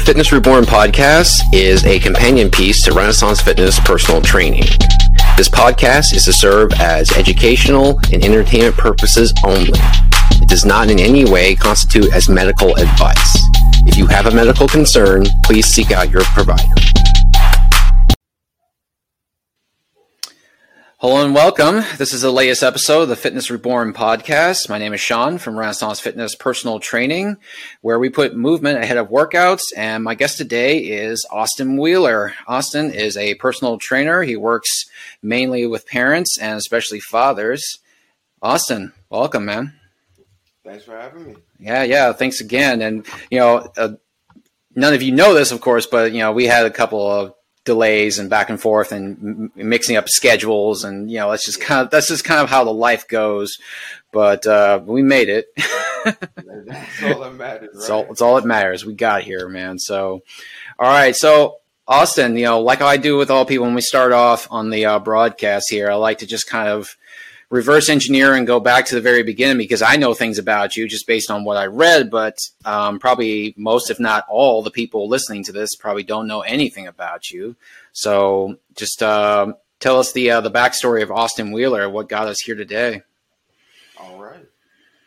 The Fitness Reborn podcast is a companion piece to Renaissance Fitness Personal Training. This podcast is to serve as educational and entertainment purposes only. It does not in any way constitute as medical advice. If you have a medical concern, please seek out your provider. Hello and welcome. This is the latest episode of the Fitness Reborn podcast. My name is Sean from Renaissance Fitness Personal Training, where we put movement ahead of workouts. And my guest today is Austin Wheeler. Austin is a personal trainer. He works mainly with parents and especially fathers. Austin, welcome, man. Thanks for having me. Yeah. Thanks again. And, none of you know this, of course, but, we had a couple of delays and back and forth and mixing up schedules, and that's just kind of how the life goes, but we made it. That's all that matters, right? it's all that matters. We got here, man. So all right, so Austin, like I do with all people when we start off on the broadcast here, I like to just kind of reverse engineer and go back to the very beginning, because I know things about you just based on what I read, but probably most, if not all, the people listening to this probably don't know anything about you. So just tell us the backstory of Austin Wheeler, what got us here today. All right.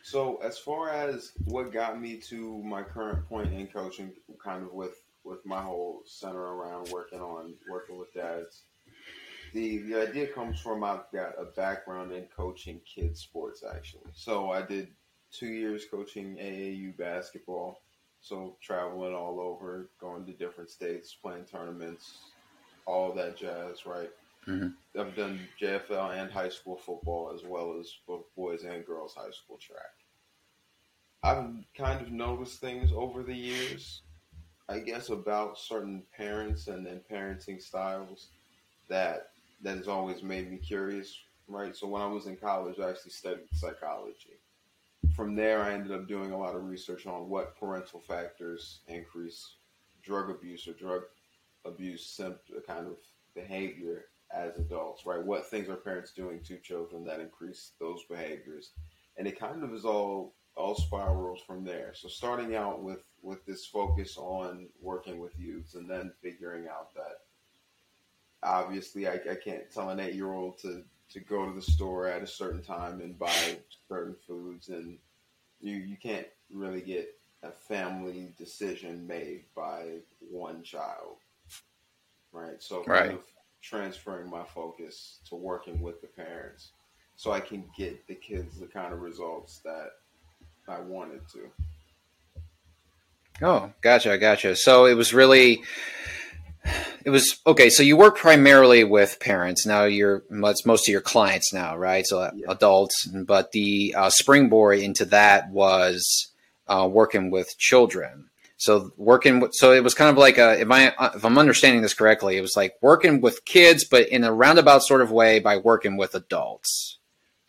So as far as what got me to my current point in coaching, kind of with my whole center around working with dads, The idea comes from, I've got a background in coaching kids sports, actually. So I did 2 years coaching AAU basketball. So traveling all over, going to different states, playing tournaments, all that jazz, right? Mm-hmm. I've done JFL and high school football, as well as both boys and girls high school track. I've kind of noticed things over the years, I guess, about certain parents and then parenting styles that has always made me curious, right? So when I was in college, I actually studied psychology. From there, I ended up doing a lot of research on what parental factors increase drug abuse symptom, kind of behavior as adults, right? What things are parents doing to children that increase those behaviors? And it kind of is all spirals from there. So starting out with this focus on working with youths, and then figuring out that obviously, I can't tell an 8-year-old to go to the store at a certain time and buy certain foods, and you can't really get a family decision made by one child, right? So right. Kind of transferring my focus to working with the parents so I can get the kids the kind of results that I wanted to. Oh, gotcha. So it was really... It was okay. So you work primarily with parents. Now it's most of your clients now, right? So yeah. Adults, but the springboard into that was working with children. So it was kind of like if I'm understanding this correctly, it was like working with kids, but in a roundabout sort of way by working with adults.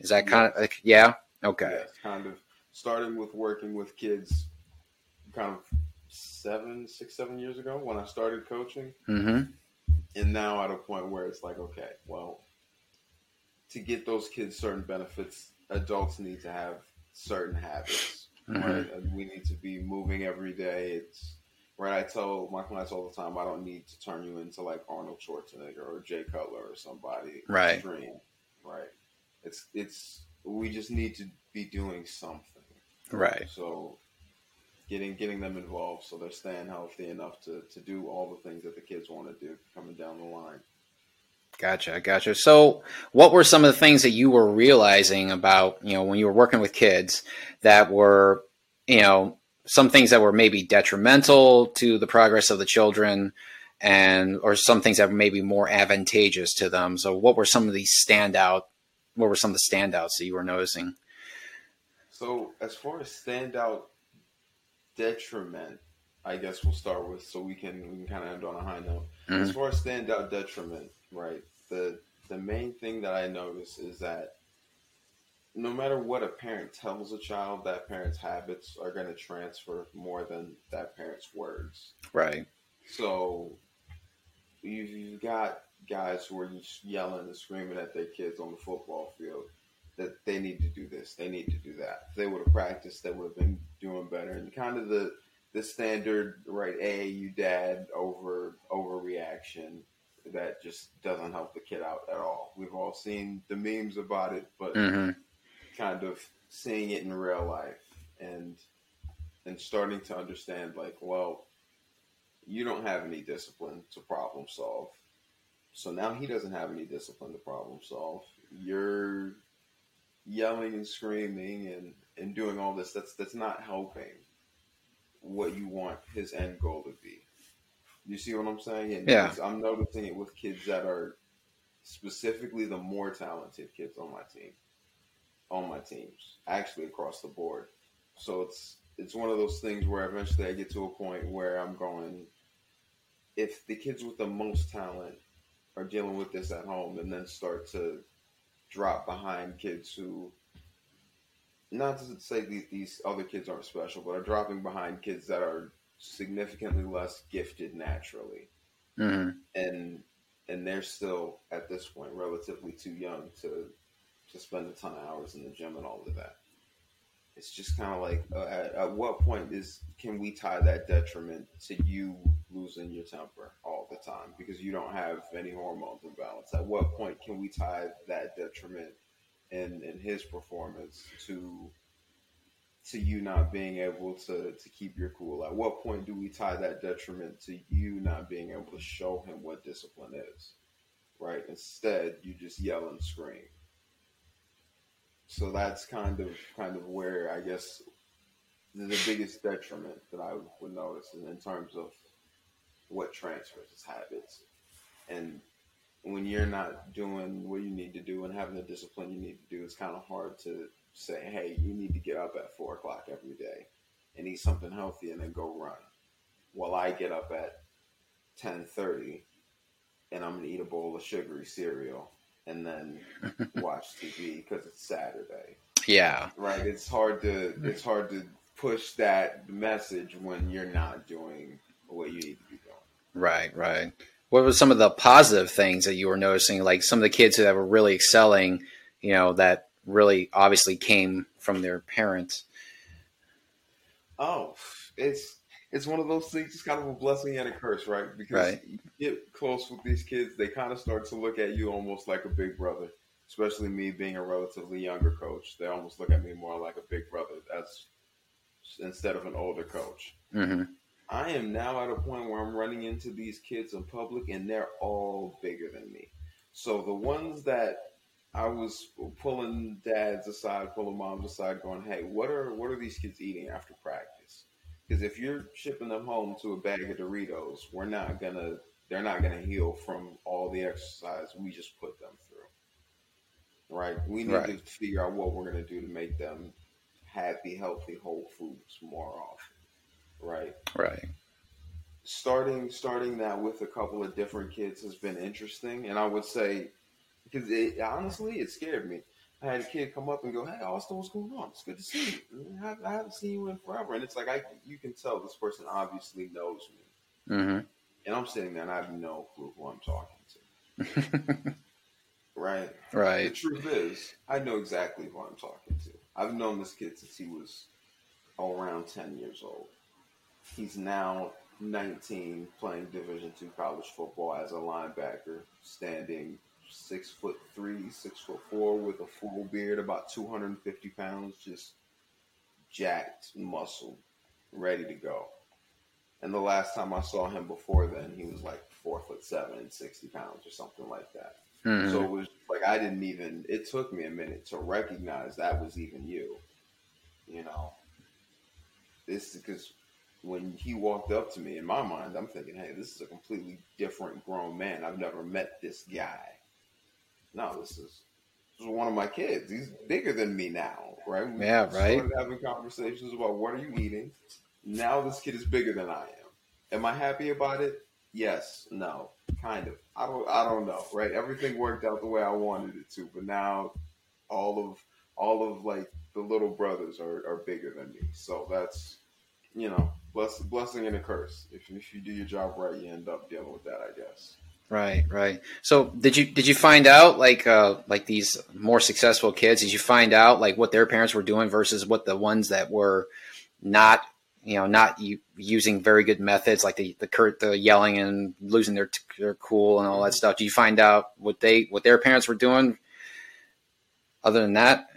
Is that kind of like, yeah? Okay. Yeah, it's kind of starting with working with kids, kind of 7 years ago when I started coaching. Mm-hmm. And now at a point where it's like, okay, well, to get those kids certain benefits, adults need to have certain habits. Mm-hmm. Right? We need to be moving every day. It's right. I tell my clients all the time, I don't need to turn you into like Arnold Schwarzenegger or Jay Cutler or somebody. Right. Extreme, right. It's we just need to be doing something. Right. So getting them involved so they're staying healthy enough to do all the things that the kids want to do coming down the line. Gotcha. So what were some of the things that you were realizing about, when you were working with kids that were, some things that were maybe detrimental to the progress of the children or some things that were maybe more advantageous to them? So what were some of the standouts that you were noticing? So as far as standout detriment, I guess we'll start with, so we can kind of end on a high note. Mm-hmm. As far as standout detriment, right? The main thing that I notice is that no matter what a parent tells a child, that parent's habits are going to transfer more than that parent's words. Right. So you've got guys who are just yelling and screaming at their kids on the football field that they need to do this, they need to do that. If they would have practiced, they would have been doing better. And kind of the the standard, right, AAU dad overreaction that just doesn't help the kid out at all. We've all seen the memes about it, but kind of seeing it in real life and starting to understand, like, well, you don't have any discipline to problem solve. So now he doesn't have any discipline to problem solve. You're yelling and screaming and doing all this. That's not helping what you want his end goal to be. You see what I'm saying? And yeah. I'm noticing it with kids that are specifically the more talented kids on my team, on my teams, actually across the board. So it's one of those things where eventually I get to a point where I'm going, if the kids with the most talent are dealing with this at home and then start to drop behind kids who, not to say these other kids aren't special, but are dropping behind kids that are significantly less gifted naturally. Mm-hmm. And they're still, at this point, relatively too young to spend a ton of hours in the gym and all of that. It's just kind of like, at what point can we tie that detriment to you losing your temper all the time because you don't have any hormones imbalance? At what point can we tie that detriment and his performance to you not being able to keep your cool? At what point do we tie that detriment to you not being able to show him what discipline is, right? Instead, you just yell and scream. So that's kind of where I guess the biggest detriment that I would notice in terms of what transfers is habits. And when you're not doing what you need to do and having the discipline you need to do, it's kind of hard to say, hey, you need to get up at 4:00 every day and eat something healthy and then go run. Well, I get up at 10:30 and I'm going to eat a bowl of sugary cereal and then watch TV because it's Saturday. Yeah. Right. It's hard to push that message when you're not doing what you need to be doing. Right. Right. What were some of the positive things that you were noticing? Like some of the kids that were really excelling, that really obviously came from their parents. Oh, it's one of those things. It's kind of a blessing and a curse, right? Because you get close with these kids, they kind of start to look at you almost like a big brother, especially me being a relatively younger coach. They almost look at me more like a big brother instead of an older coach. Mm-hmm. I am now at a point where I'm running into these kids in public and they're all bigger than me. So the ones that I was pulling dads aside, pulling moms aside, going, hey, what are these kids eating after practice? Because if you're shipping them home to a bag of Doritos, they're not gonna heal from all the exercise we just put them through, right? We need to figure out what we're gonna do to make them happy, healthy, whole foods more often, right? Right. Starting that with a couple of different kids has been interesting, and I would say, because honestly, it scared me. I had a kid come up and go, hey, Austin, what's going on? It's good to see you. I haven't seen you in forever. And it's like, you can tell this person obviously knows me. Mm-hmm. And I'm sitting there and I have no clue who I'm talking to. Right? Right. The truth is, I know exactly who I'm talking to. I've known this kid since he was around 10 years old. He's now 19, playing Division Two college football as a linebacker, standing 6'3", 6'4", with a full beard, about 250 pounds, just jacked, muscle, ready to go. And the last time I saw him before then, he was like 4'7" and 60 pounds or something like that. Mm-hmm. So it was like, it took me a minute to recognize that was even you, This is because when he walked up to me, in my mind, I'm thinking, hey, this is a completely different grown man. I've never met this guy. No, this is one of my kids. He's bigger than me now, right? We started having conversations about what are you eating. Now this kid is bigger than I am. Am I happy about it? Yes. No. Kind of. I don't know, right? Everything worked out the way I wanted it to, but now all of like the little brothers are bigger than me. So that's, blessing and a curse. If you do your job right, you end up dealing with that, I guess. Right, right. So did you find out like these more successful kids? Did you find out like what their parents were doing versus what the ones that were not you know, not using very good methods, like the yelling and losing their cool and all that stuff? Do you find out what their parents were doing other than that?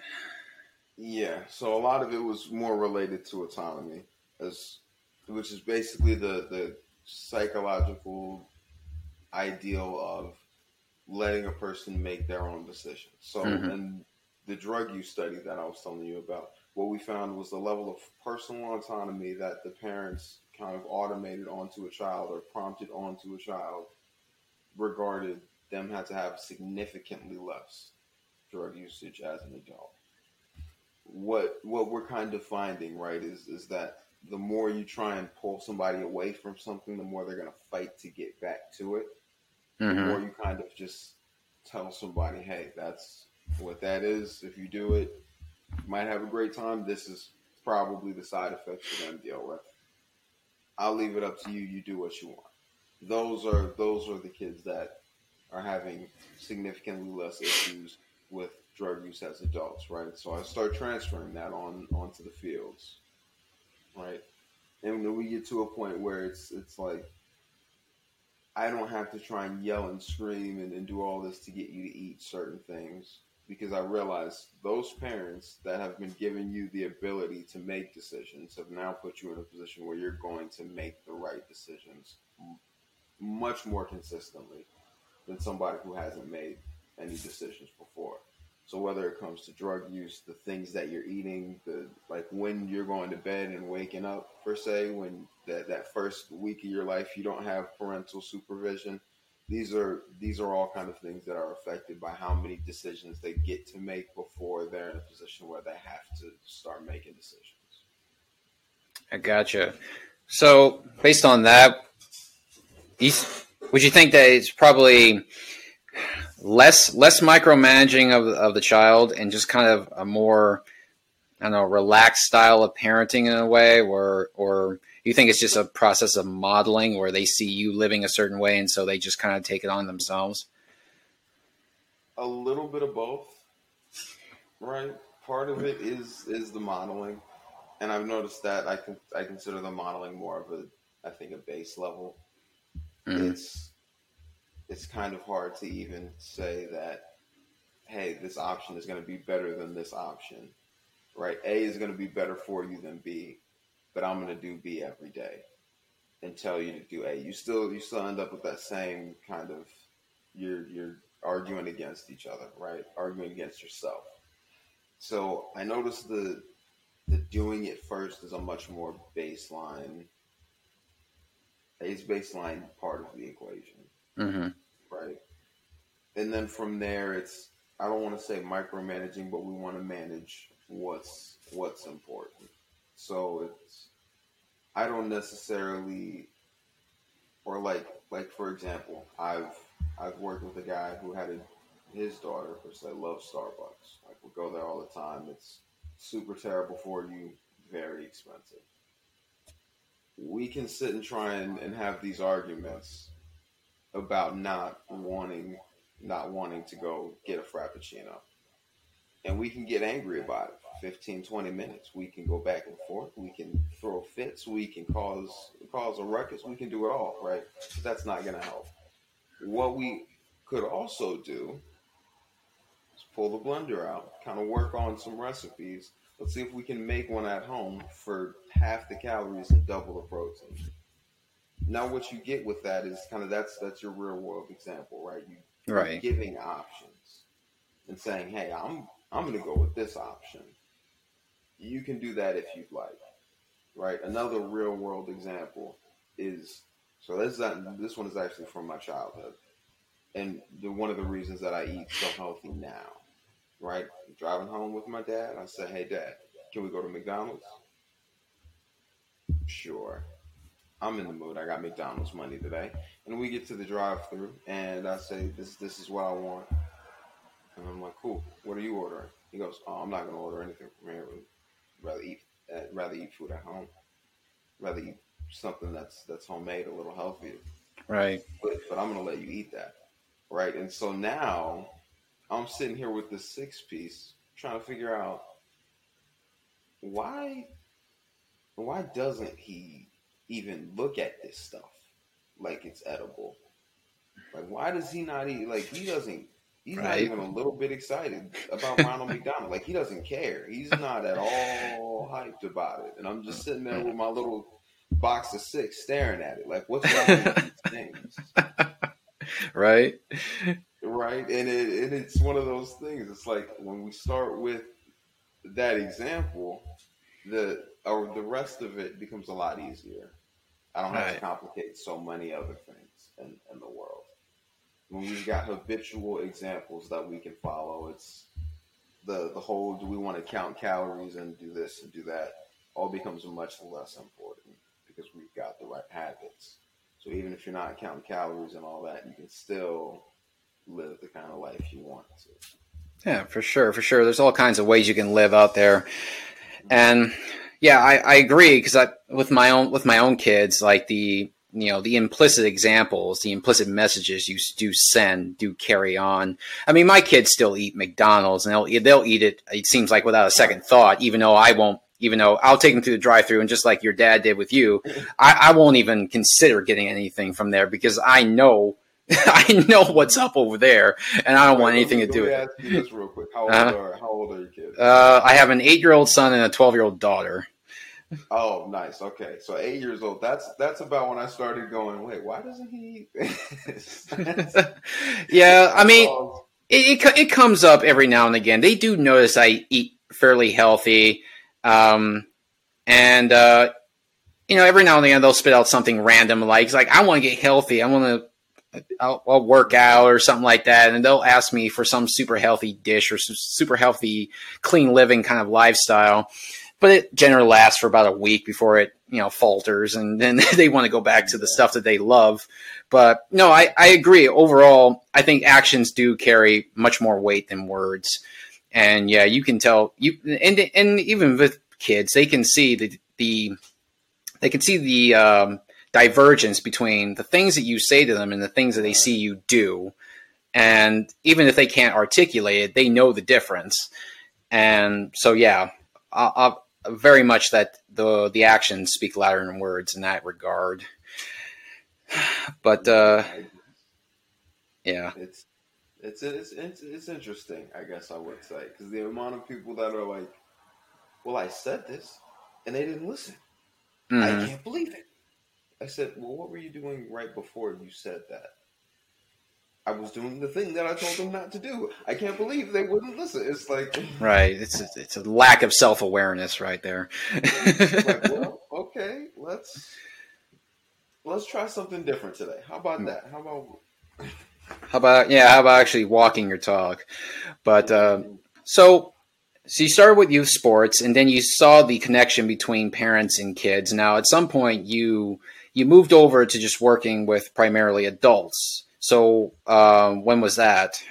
Yeah. So a lot of it was more related to autonomy, which is basically the psychological ideal of letting a person make their own decisions. So in the drug use study that I was telling you about, what we found was the level of personal autonomy that the parents kind of automated onto a child or prompted onto a child regarded them had to have significantly less drug usage as an adult. What we're kind of finding, right, is that the more you try and pull somebody away from something, the more they're going to fight to get back to it. Mm-hmm. Or you kind of just tell somebody, hey, that's what that is. If you do it, you might have a great time. This is probably the side effects you're going to deal with. I'll leave it up to you. You do what you want. Those are the kids that are having significantly less issues with drug use as adults, right? So I start transferring that onto the fields, right? And when we get to a point where it's like, I don't have to try and yell and scream and do all this to get you to eat certain things, because I realize those parents that have been giving you the ability to make decisions have now put you in a position where you're going to make the right decisions much more consistently than somebody who hasn't made any decisions before. So whether it comes to drug use, the things that you're eating, like when you're going to bed and waking up, per se, when that first week of your life you don't have parental supervision, these are all kind of things that are affected by how many decisions they get to make before they're in a position where they have to start making decisions. I gotcha. So based on that, would you think that it's probably less micromanaging of the child and just kind of a more, I don't know, relaxed style of parenting in a way, or you think it's just a process of modeling where they see you living a certain way and so they just kind of take it on themselves? A little bit of both, right? Part of it is the modeling, and I've noticed that I consider the modeling more of a base level. Mm-hmm. It's kind of hard to even say that, hey, this option is going to be better than this option, right? A is going to be better for you than B, but I'm going to do B every day and tell you to do A. You still end up with that same kind of, you're arguing against each other, right? Arguing against yourself. So I noticed the doing it first is a much more baseline part of the equation. Mm-hmm. Right. And then from there, it's, I don't want to say micromanaging, but we want to manage what's important. So it's, I don't necessarily, or like for example, I've worked with a guy who had his daughter, which I love Starbucks. Like, we go there all the time. It's super terrible for you. Very expensive. We can sit and try and have these arguments about not wanting to go get a Frappuccino. And we can get angry about it for 15, 20 minutes. We can go back and forth. We can throw fits. We can cause a ruckus. We can do it all, right? But that's not going to help. What we could also do is pull the blender out, kind of work on some recipes. Let's see if we can make one at home for half the calories and double the protein. Now, what you get with that is kind of that's your real world example, right? You're giving options and saying, hey, I'm going to go with this option. You can do that if you'd like, right? Another real world example is, so this one is actually from my childhood. And one of the reasons that I eat so healthy now, right? I'm driving home with my dad. I said, hey, Dad, can we go to McDonald's? Sure. I'm in the mood. I got McDonald's money today. And we get to the drive-thru, and I say, this is what I want. And I'm like, cool. What are you ordering? He goes, oh, I'm not going to order anything from here. Rather eat food at home. Rather eat something that's homemade, a little healthier. Right. But I'm going to let you eat that. Right. And so now I'm sitting here with this 6-piece trying to figure out why why doesn't he even look at this stuff like it's edible? Like, why does he not eat? Like, he doesn't. He's not even a little bit excited about Ronald McDonald. Like, he doesn't care. He's not at all hyped about it. And I'm just sitting there with my little box of six staring at it. Like, what's wrong with these things? Right? Right? And it's one of those things. It's like when we start with that example, the rest of it becomes a lot easier. I don't have to complicate so many other things in the world. When we've got habitual examples that we can follow, it's the whole, do we want to count calories and do this and do that, all becomes much less important because we've got the right habits. So even if you're not counting calories and all that, you can still live the kind of life you want to. Yeah, for sure, for sure. There's all kinds of ways you can live out there. And yeah, I agree, because with my own kids, like the implicit examples, the implicit messages you do send do carry on. I mean, my kids still eat McDonald's, and they'll eat it. It seems like without a second thought, even though I won't. Even though I'll take them through the drive-thru, and just like your dad did with you, I won't even consider getting anything from there because I know, I know what's up over there, and I don't want anything to do with it. Let me ask you this real quick: How old are your kids? I have an 8-year-old son and a 12-year-old daughter. Oh, nice. Okay. So 8 years old. That's about when I started going, wait, why doesn't he eat this? Yeah. I mean, it comes up every now and again. They do notice I eat fairly healthy. Every now and again they'll spit out something random. Like I want to get healthy. I'll work out or something like that. And they'll ask me for some super healthy dish or some super healthy, clean living kind of lifestyle. But it generally lasts for about a week before it, falters, and then they want to go back to the stuff that they love. But no, I agree. Overall, I think actions do carry much more weight than words. And yeah, you can tell and even with kids, they can see the divergence between the things that you say to them and the things that they see you do. And even if they can't articulate it, they know the difference. And so, yeah. I very much that the actions speak louder than words in that regard. But yeah, it's interesting, I guess I would say, because the amount of people that are like, "Well, I said this, and they didn't listen. Mm-hmm. I can't believe it." I said, "Well, what were you doing right before you said that?" I was doing the thing that I told them not to do. I can't believe they wouldn't listen. It's like... Right. It's a lack of self-awareness right there. Like, well, okay, let's try something different today. How about that? How about actually walking your talk? But so you started with youth sports, and then you saw the connection between parents and kids. Now, at some point, you moved over to just working with primarily adults. So when was that?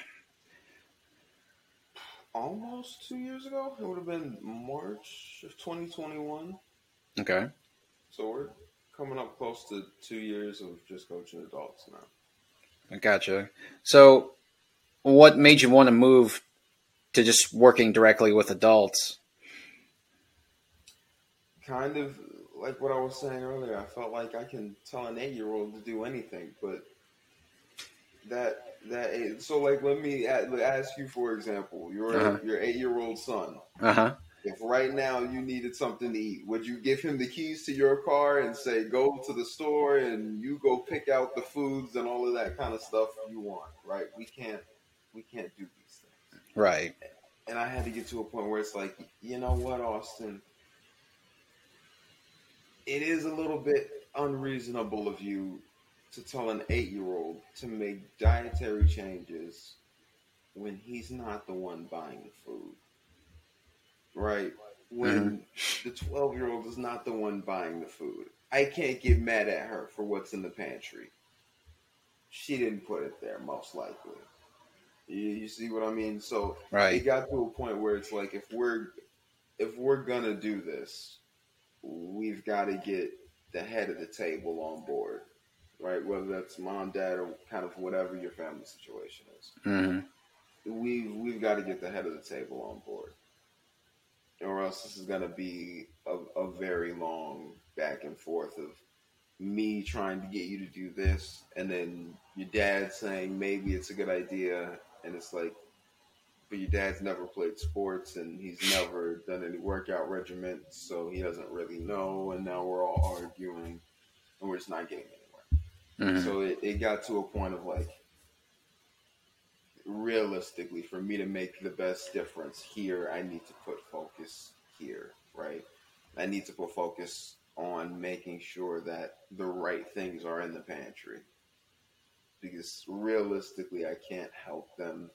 Almost 2 years ago. It would have been March of 2021. Okay. So we're coming up close to 2 years of just coaching adults now. I gotcha. So what made you want to move to just working directly with adults? Kind of like what I was saying earlier. I felt like I can tell an 8-year-old to do anything, but... let me ask you, for example, your 8-year-old son. Uh-huh. If right now you needed something to eat, would you give him the keys to your car and say, go to the store and you go pick out the foods and all of that kind of stuff you want, right? We can't do these things. Right. And I had to get to a point where it's like, you know what, Austin? It is a little bit unreasonable of you to tell an 8-year-old to make dietary changes when he's not the one buying the food, right? When the 12-year-old is not the one buying the food. I can't get mad at her for what's in the pantry. She didn't put it there, most likely. You see what I mean? So it got to a point where it's like, if we're going to do this, we've got to get the head of the table on board. Right, whether that's mom, dad, or kind of whatever your family situation is. Mm-hmm. We've got to get the head of the table on board, or else this is going to be a very long back and forth of me trying to get you to do this, and then your dad saying maybe it's a good idea, and it's like, but your dad's never played sports and he's never done any workout regimen, so he doesn't really know, and now we're all arguing and we're just not getting anywhere. Mm-hmm. So it got to a point of like, realistically, for me to make the best difference here, I need to put focus here, right? I need to put focus on making sure that the right things are in the pantry, because realistically I can't help them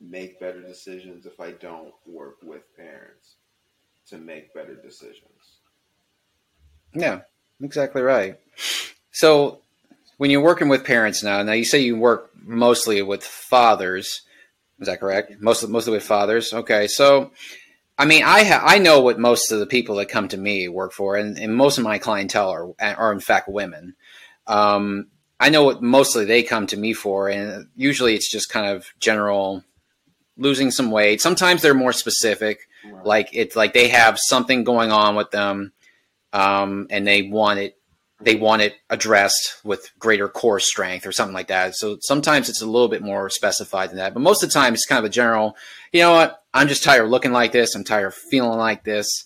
make better decisions if I don't work with parents to make better decisions. Yeah, exactly right. So when you're working with parents now you say you work mostly with fathers, is that correct? Mostly with fathers. Okay. So, I mean, I know what most of the people that come to me work for, and most of my clientele are in fact women. I know what mostly they come to me for, and usually it's just kind of general losing some weight. Sometimes they're more specific, wow. Like it's like they have something going on with them, and they want it addressed with greater core strength or something like that. So sometimes it's a little bit more specified than that, but most of the time it's kind of a general, you know what? I'm just tired of looking like this. I'm tired of feeling like this.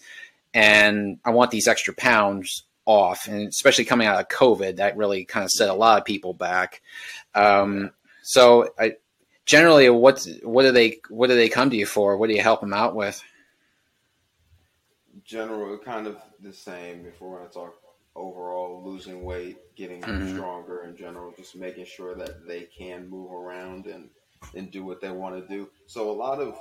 And I want these extra pounds off. And especially coming out of COVID, that really kind of set a lot of people back. So generally, what do they come to you for? What do you help them out with? General, kind of the same. If we're going to talk overall, losing weight, getting mm-hmm. stronger in general, just making sure that they can move around and do what they want to do. So a lot of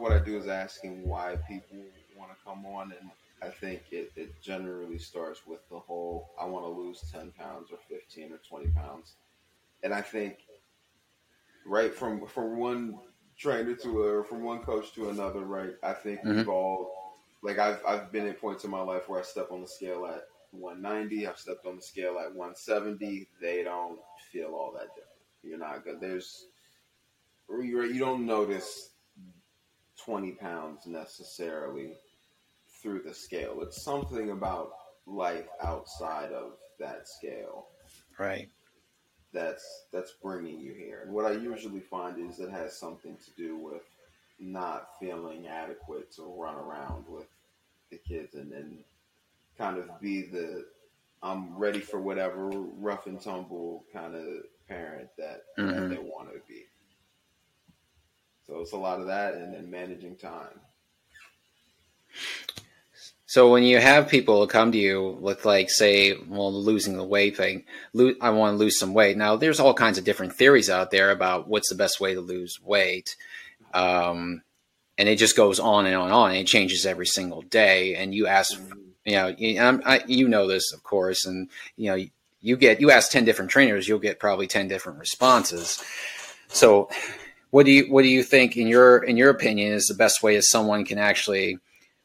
what I do is asking why people want to come on, and I think it generally starts with the whole, I want to lose 10 pounds or 15 or 20 pounds. And I think right from one trainer from one coach to another, right? I think mm-hmm. we've all, like I've been at points in my life where I step on the scale at 190, I've stepped on the scale at 170. They don't feel all that different. You're not good. You don't notice 20 pounds necessarily through the scale. It's something about life outside of that scale, right? That's bringing you here. And what I usually find is it has something to do with not feeling adequate to run around with the kids and then kind of be the I'm ready for whatever rough and tumble kind of parent that they want to be. So it's a lot of that, and then managing time. So when you have people come to you with, like, say, well, losing the weight thing, I want to lose some weight. Now, there's all kinds of different theories out there about what's the best way to lose weight. And it just goes on and on and on. And it changes every single day. And you ask, you know this, of course. And, you ask 10 different trainers, you'll get probably 10 different responses. So what do you think in your opinion is the best way is someone can actually,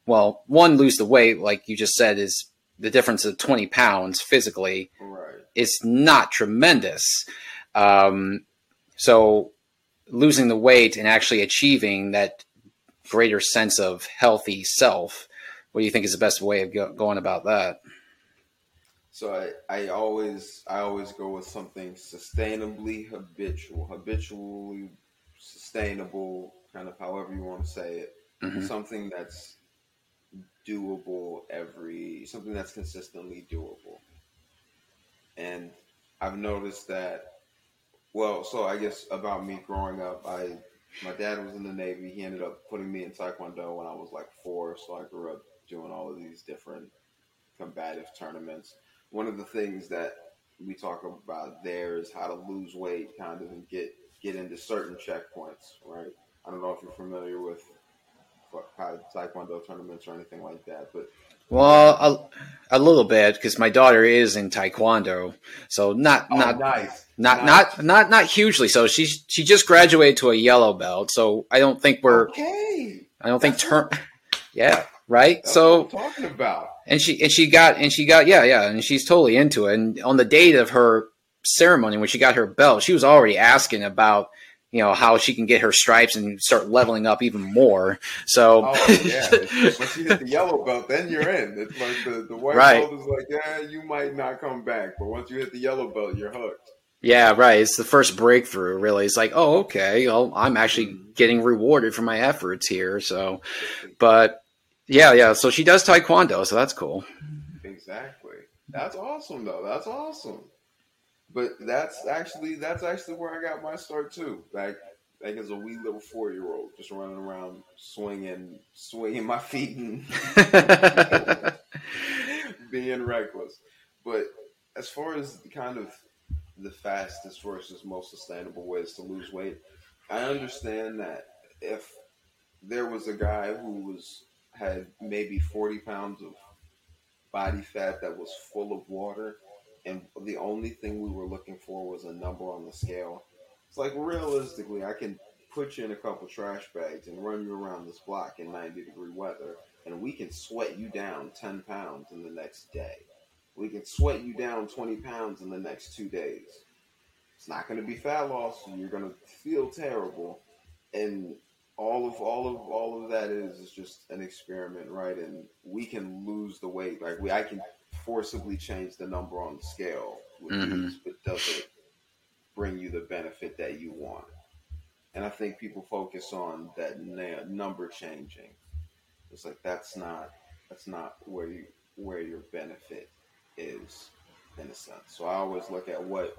well, one, lose the weight, like you just said, is the difference of 20 pounds physically. Right. It's not tremendous. So losing the weight and actually achieving that greater sense of healthy self, what do you think is the best way of going about that? So I always go with something sustainably habitually sustainable, kind of however you want to say it, mm-hmm. something that's doable, something that's consistently doable. And I've noticed that, well, so I guess about me growing up, my dad was in the Navy. He ended up putting me in Taekwondo when I was like 4. So I grew up doing all of these different combative tournaments. One of the things that we talk about there is how to lose weight kind of and get into certain checkpoints, right? I don't know if you're familiar with Taekwondo tournaments or anything like that, but well, a little bit, because my daughter is in Taekwondo, so not hugely. So she just graduated to a yellow belt, so I don't think we're okay. I don't think yeah, right. That's so what I'm talking about, and she's totally into it. And on the date of her ceremony, when she got her belt, she was already asking about you know, how she can get her stripes and start leveling up even more. So when she hit the yellow belt, then you're in. It's like the white belt is like, yeah, you might not come back. But once you hit the yellow belt, you're hooked. Yeah, right. It's the first breakthrough, really. It's like, oh, okay, well, I'm actually getting rewarded for my efforts here. So, but yeah. So she does Taekwondo, so that's cool. Exactly. That's awesome, though. That's awesome. But that's actually where I got my start too. Like as a wee little 4-year-old, just running around swinging my feet and being reckless. But as far as kind of the fastest versus most sustainable ways to lose weight, I understand that if there was a guy who had maybe 40 pounds of body fat that was full of water, and the only thing we were looking for was a number on the scale. It's like, realistically, I can put you in a couple trash bags and run you around this block in 90-degree weather, and we can sweat you down 10 pounds in the next day. We can sweat you down 20 pounds in the next 2 days. It's not going to be fat loss. You're going to feel terrible. And all of that is just an experiment, right? And we can lose the weight. Like I can forcibly change the number on the scale with these, but does it bring you the benefit that you want? And I think people focus on that number changing. It's like, that's not where your benefit is, in a sense. So I always look at what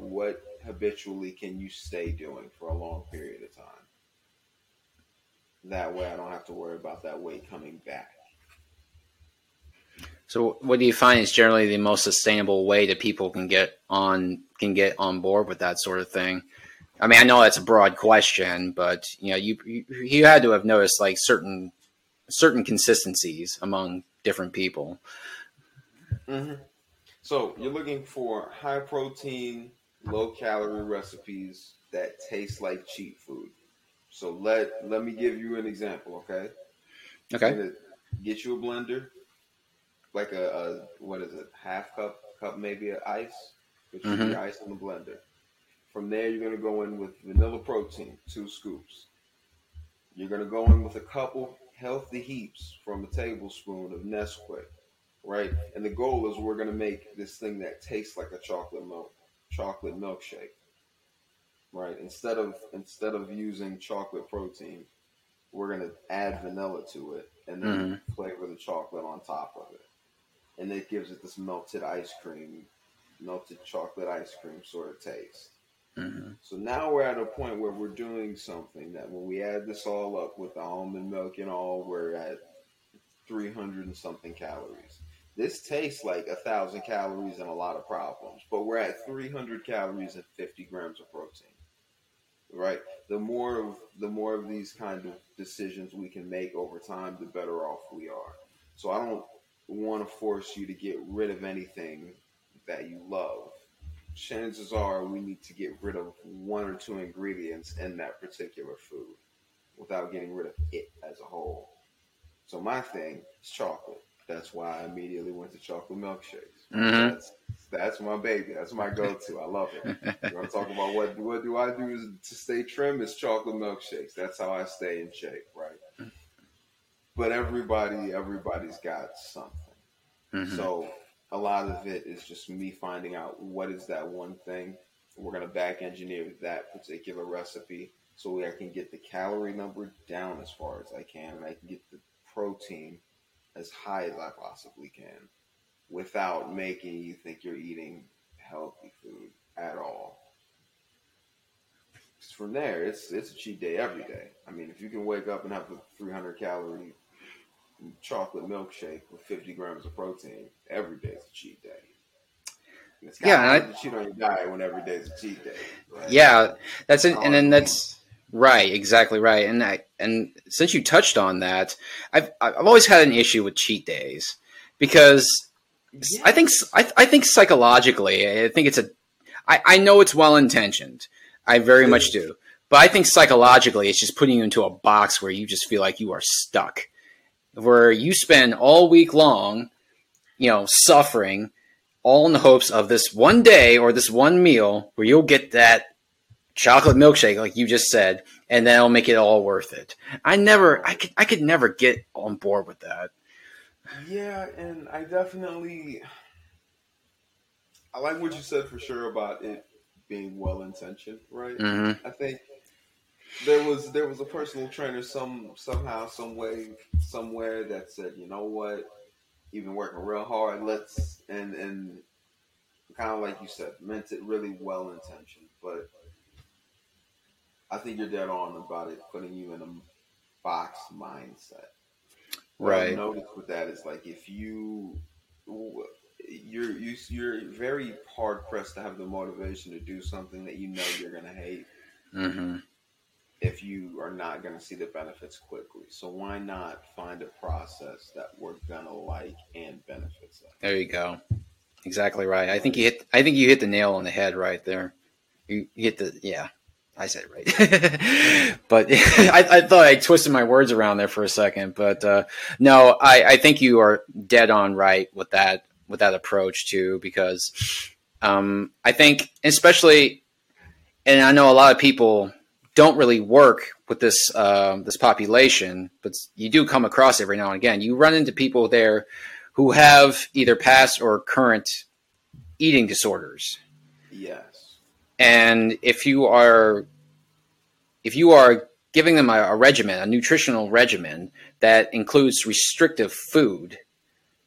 habitually can you stay doing for a long period of time. That way I don't have to worry about that weight coming back. So what do you find is generally the most sustainable way that people can get on board with that sort of thing? I mean, I know that's a broad question, but you know, you had to have noticed like certain consistencies among different people. Mm-hmm. So you're looking for high protein, low calorie recipes that taste like cheat food. So let me give you an example, okay? Okay. I'm gonna get you a blender, like a what is it, half cup maybe of ice, which is your ice in the blender. From there, you're gonna go in with vanilla protein, 2 scoops. You're gonna go in with a couple healthy heaps from a tablespoon of Nesquik. Right, and the goal is we're going to make this thing that tastes like a chocolate milkshake. Right, instead of using chocolate protein, we're going to add vanilla to it and then flavor the chocolate on top of it, and it gives it this melted chocolate ice cream sort of taste. Mm-hmm. So now we're at a point where we're doing something that when we add this all up with the almond milk and all, we're at 300 and something calories. This tastes like 1,000 calories and a lot of problems, but we're at 300 calories and 50 grams of protein, right? The more of these kind of decisions we can make over time, the better off we are. So I don't want to force you to get rid of anything that you love. Chances are we need to get rid of 1 or 2 ingredients in that particular food without getting rid of it as a whole. So my thing is chocolate. That's why I immediately went to chocolate milkshakes. Mm-hmm. That's my baby. That's my go-to. I love it. You want to talk about what do I do to stay trim is chocolate milkshakes. That's how I stay in shape, right? But everybody's got something. Mm-hmm. So a lot of it is just me finding out what is that one thing. We're going to back engineer that particular recipe so I can get the calorie number down as far as I can, and I can get the protein as high as I possibly can without making you think you're eating healthy food at all. From there, it's a cheat day every day. I mean, if you can wake up and have a 300 calorie chocolate milkshake with 50 grams of protein, every day is a cheat day. It's not cheat on your diet when every day is a cheat day. Right? Yeah, that's that's. Right, exactly right. And since you touched on that, I've always had an issue with cheat days because I think psychologically, I know it's well-intentioned. I very much do. But I think psychologically it's just putting you into a box where you just feel like you are stuck, where you spend all week long, you know, suffering all in the hopes of this one day or this one meal where you'll get that chocolate milkshake, like you just said, and that'll make it all worth it. I could never get on board with that. Yeah, and I like what you said for sure about it being well-intentioned, right? Mm-hmm. I think there was a personal trainer somewhere that said, you know what, you've been working real hard, and kind of like you said, meant it really well-intentioned, but I think you're dead on about it putting you in a box mindset. Right. What I noticed with that is like if you're very hard pressed to have the motivation to do something that you know you're going to hate. Mm-hmm. If you are not going to see the benefits quickly. So why not find a process that we're going to like and benefits us? There you go. Exactly right. I think you hit the nail on the head right there. I said it right, but I thought I twisted my words around there for a second. But no, I think you are dead on right with that approach too, because I think especially, and I know a lot of people don't really work with this population, but you do come across every now and again. You run into people there who have either past or current eating disorders. Yeah. And if you are giving them a regimen, a nutritional regimen that includes restrictive food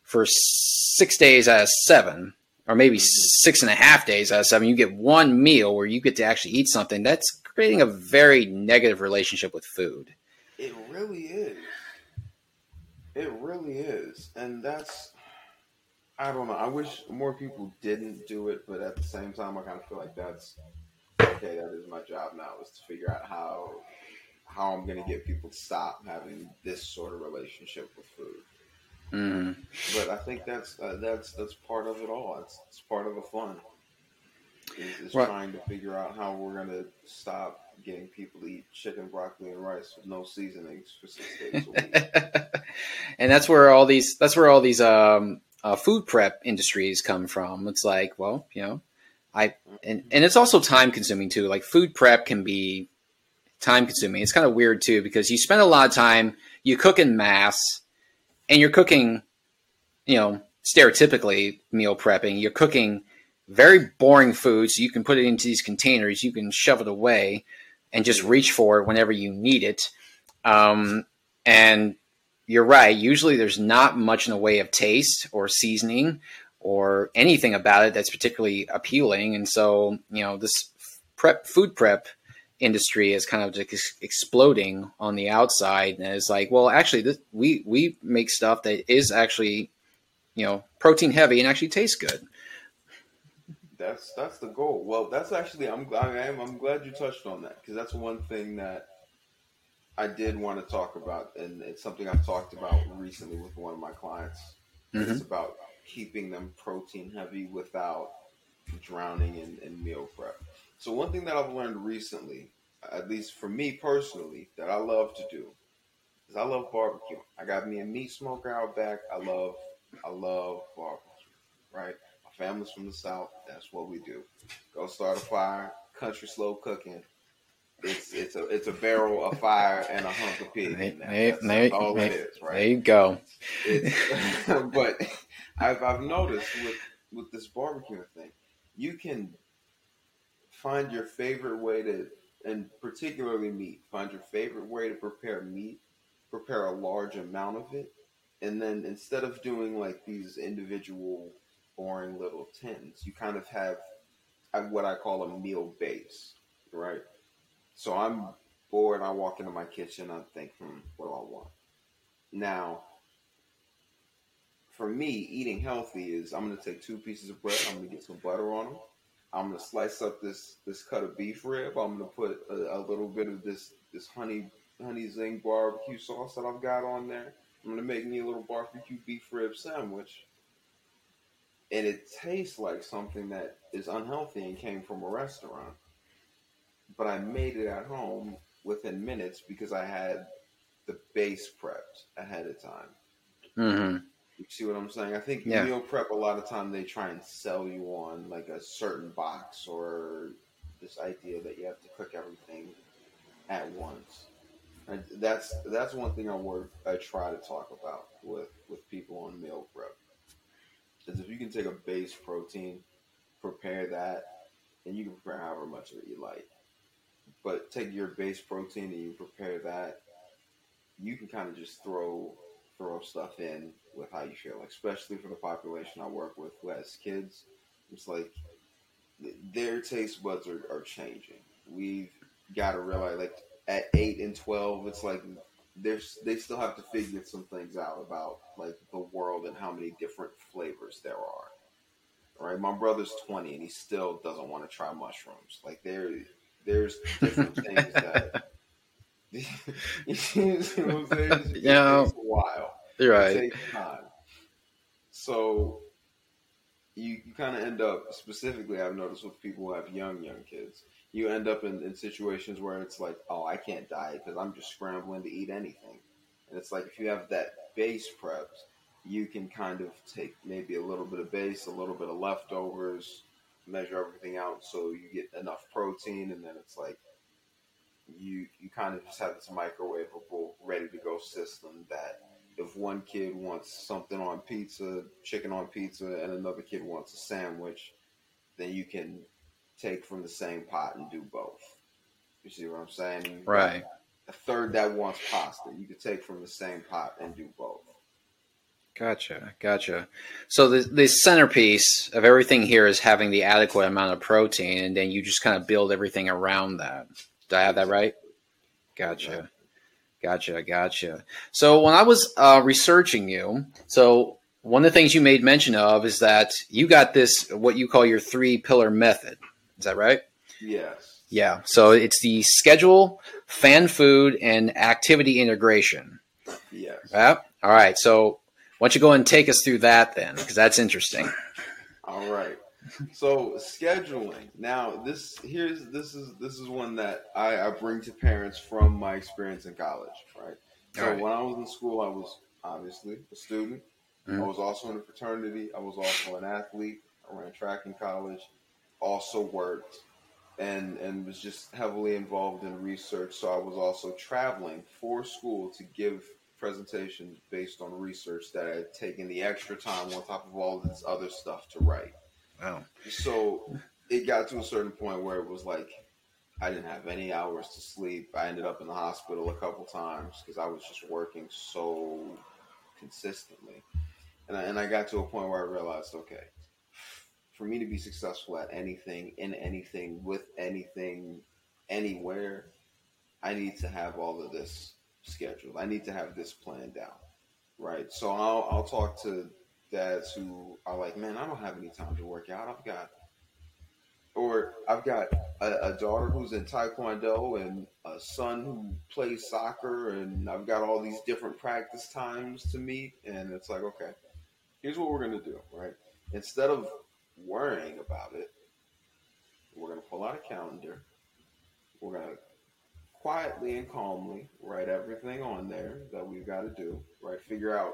for 6 days out of 7, or maybe 6.5 days out of 7, you get one meal where you get to actually eat something, that's creating a very negative relationship with food. It really is. It really is. And that's... I don't know. I wish more people didn't do it, but at the same time, I kind of feel like that's okay. That is my job now, is to figure out how I'm going to get people to stop having this sort of relationship with food. Mm. But I think that's part of it all. It's part of the fun. Is trying to figure out how we're going to stop getting people to eat chicken, broccoli, and rice with no seasonings for 6 days a week. And that's where all these food prep industries come from. It's like, well, you know, and it's also time consuming too. Like food prep can be time consuming. It's kind of weird too, because you spend a lot of time, you cook in mass and you're cooking, you know, stereotypically meal prepping, you're cooking very boring foods. So you can put it into these containers, you can shove it away and just reach for it whenever you need it. And you're right. Usually there's not much in the way of taste or seasoning or anything about it that's particularly appealing. And so, you know, this food prep industry is kind of just exploding on the outside. And it's like, well, actually, we make stuff that is actually, you know, protein heavy and actually tastes good. That's the goal. Well, that's actually, I'm glad you touched on that, because that's one thing that I did want to talk about, and it's something I've talked about recently with one of my clients. Mm-hmm. It's about keeping them protein heavy without drowning in meal prep. So one thing that I've learned recently, at least for me personally, that I love to do is I love barbecue. I got me a meat smoker out back. I love barbecue, right? My family's from the South. That's what we do. Go start a fire, country slow cooking. It's a barrel, a fire, and a hunk of pig. That's all it is, right? There you go. But I've noticed with this barbecue thing, you can find your favorite way to, and particularly meat, find your favorite way to prepare meat, prepare a large amount of it, and then instead of doing like these individual boring little tins, you kind of have what I call a meal base, right? So I'm bored. I walk into my kitchen. I think, what do I want? Now, for me, eating healthy is I'm going to take 2 pieces of bread. I'm going to get some butter on them. I'm going to slice up this cut of beef rib. I'm going to put a little bit of this honey zing barbecue sauce that I've got on there. I'm going to make me a little barbecue beef rib sandwich. And it tastes like something that is unhealthy and came from a restaurant. But I made it at home within minutes because I had the base prepped ahead of time. Mm-hmm. You see what I'm saying? I think meal prep, a lot of time they try and sell you on like a certain box or this idea that you have to cook everything at once. And that's one thing I try to talk about with people on meal prep. Is if you can take a base protein, prepare that, and you can prepare however much that you like. But take your base protein and you prepare that, you can kind of just throw stuff in with how you feel, like, especially for the population I work with who has kids. It's like their taste buds are changing. We've got to realize, like, at 8 and 12, it's like they still have to figure some things out about, like, the world and how many different flavors there are. Right? My brother's 20 and he still doesn't want to try mushrooms. Like, there's different things that... you know what I'm saying? It takes a while. You're right. It takes time. So you kind of end up, specifically I've noticed with people who have young kids, you end up in situations where it's like, oh, I can't diet because I'm just scrambling to eat anything. And it's like if you have that base prepped, you can kind of take maybe a little bit of base, a little bit of leftovers, measure everything out so you get enough protein, and then it's like, you kind of just have this microwavable, ready-to-go system that if one kid wants something on pizza, chicken on pizza, and another kid wants a sandwich, then you can take from the same pot and do both. You see what I'm saying? Right. A third that wants pasta, you can take from the same pot and do both. Gotcha. So the centerpiece of everything here is having the adequate amount of protein, and then you just kind of build everything around that. Do I have that right? Gotcha. So when I was researching you, so one of the things you made mention of is that you got this, what you call your 3-pillar method. Is that right? Yes. Yeah. So it's the schedule, fan food, and activity integration. Yes. Right? All right. So why don't you go and take us through that then? Because that's interesting. All right. So scheduling. Now this is one that I bring to parents from my experience in college, right? So when I was in school, I was obviously a student. Mm-hmm. I was also in a fraternity. I was also an athlete. I ran track in college. Also worked and was just heavily involved in research. So I was also traveling for school to give presentations based on research that I had taken the extra time on top of all this other stuff to write. Wow. So it got to a certain point where it was like I didn't have any hours to sleep. I ended up in the hospital a couple times because I was just working so consistently. And I got to a point where I realized, okay, for me to be successful at anything, in anything, with anything, anywhere, I need to have all of this scheduled. I need to have this planned out, right? So I'll talk to dads who are like, man, I don't have any time to work out. I've got a daughter who's in Taekwondo and a son who plays soccer, and I've got all these different practice times to meet. And it's like, okay, here's what we're going to do, right? Instead of worrying about it, we're going to pull out a calendar. We're going to quietly and calmly write everything on there that we've got to do, right? Figure out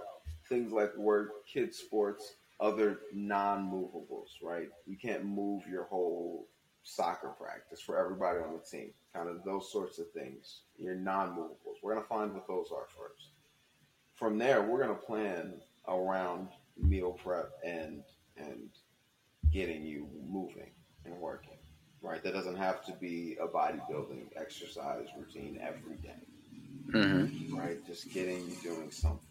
things like work, kids, sports, other non-movables, right? You can't move your whole soccer practice for everybody on the team, kind of those sorts of things, your non-movables. We're going to find what those are first. From there, we're going to plan around meal prep and getting you moving and working, right? That doesn't have to be a bodybuilding exercise routine every day, mm-hmm. right? Just getting you doing something.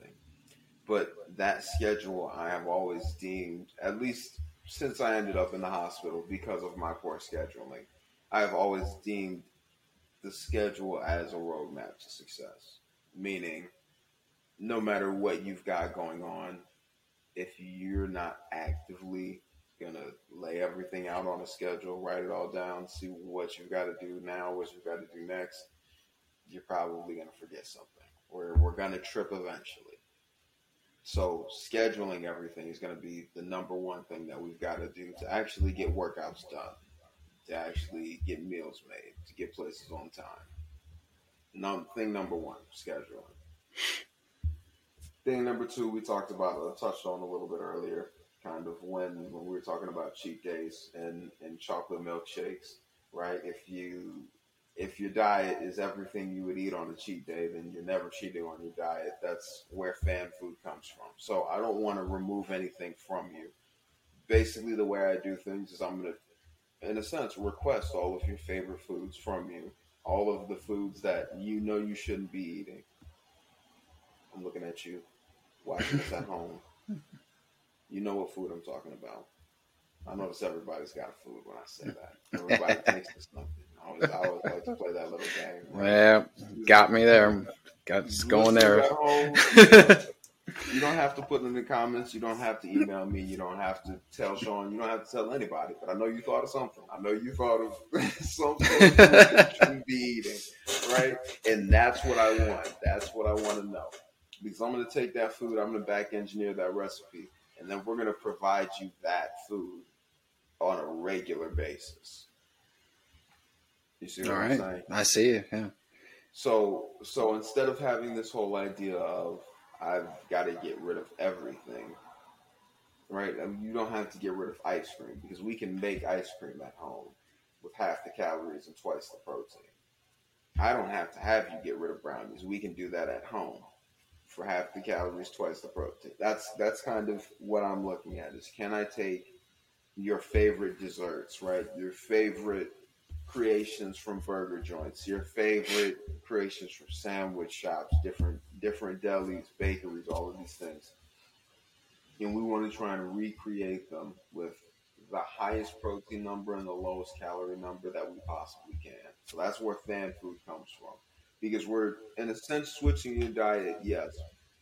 But that schedule I have always deemed, at least since I ended up in the hospital because of my poor scheduling, I have always deemed the schedule as a roadmap to success. Meaning, no matter what you've got going on, if you're not actively going to lay everything out on a schedule, write it all down, see what you've got to do now, what you've got to do next, you're probably going to forget something. Or we're going to trip eventually. So scheduling everything is going to be the number one thing that we've got to do to actually get workouts done, to actually get meals made, to get places on time. Thing number one, scheduling. Thing number two, we talked about, touched on a little bit earlier, kind of when we were talking about cheat days and chocolate milkshakes. right? If your diet is everything you would eat on a cheat day, then you're never cheating on your diet. That's where fan food comes from. So I don't want to remove anything from you. Basically, the way I do things is I'm going to, in a sense, request all of your favorite foods from you, all of the foods that you know you shouldn't be eating. I'm looking at you, watching this at home. You know what food I'm talking about. I notice everybody's got food when I say that. Everybody thinks it's something. I always like to play that little game. Right? Yeah, got me there. Got us going there. Home, you don't have to put it in the comments. You don't have to email me. You don't have to tell Sean. You don't have to tell anybody. But I know you thought of something. I know you thought of something that you shouldn't be eating, right? And that's what I want. That's what I want to know. Because I'm going to take that food. I'm going to back engineer that recipe. And then we're going to provide you that food on a regular basis. You see what I'm saying? I see it, yeah. So instead of having this whole idea of I've got to get rid of everything, right? I mean, you don't have to get rid of ice cream because we can make ice cream at home with half the calories and twice the protein. I don't have to have you get rid of brownies. We can do that at home for half the calories, twice the protein. That's kind of what I'm looking at is can I take your favorite desserts, right? Your favorite creations from burger joints, your favorite creations from sandwich shops, different delis, bakeries, all of these things. And we want to try and recreate them with the highest protein number and the lowest calorie number that we possibly can. So that's where fan food comes from. Because we're, in a sense, switching your diet, yes,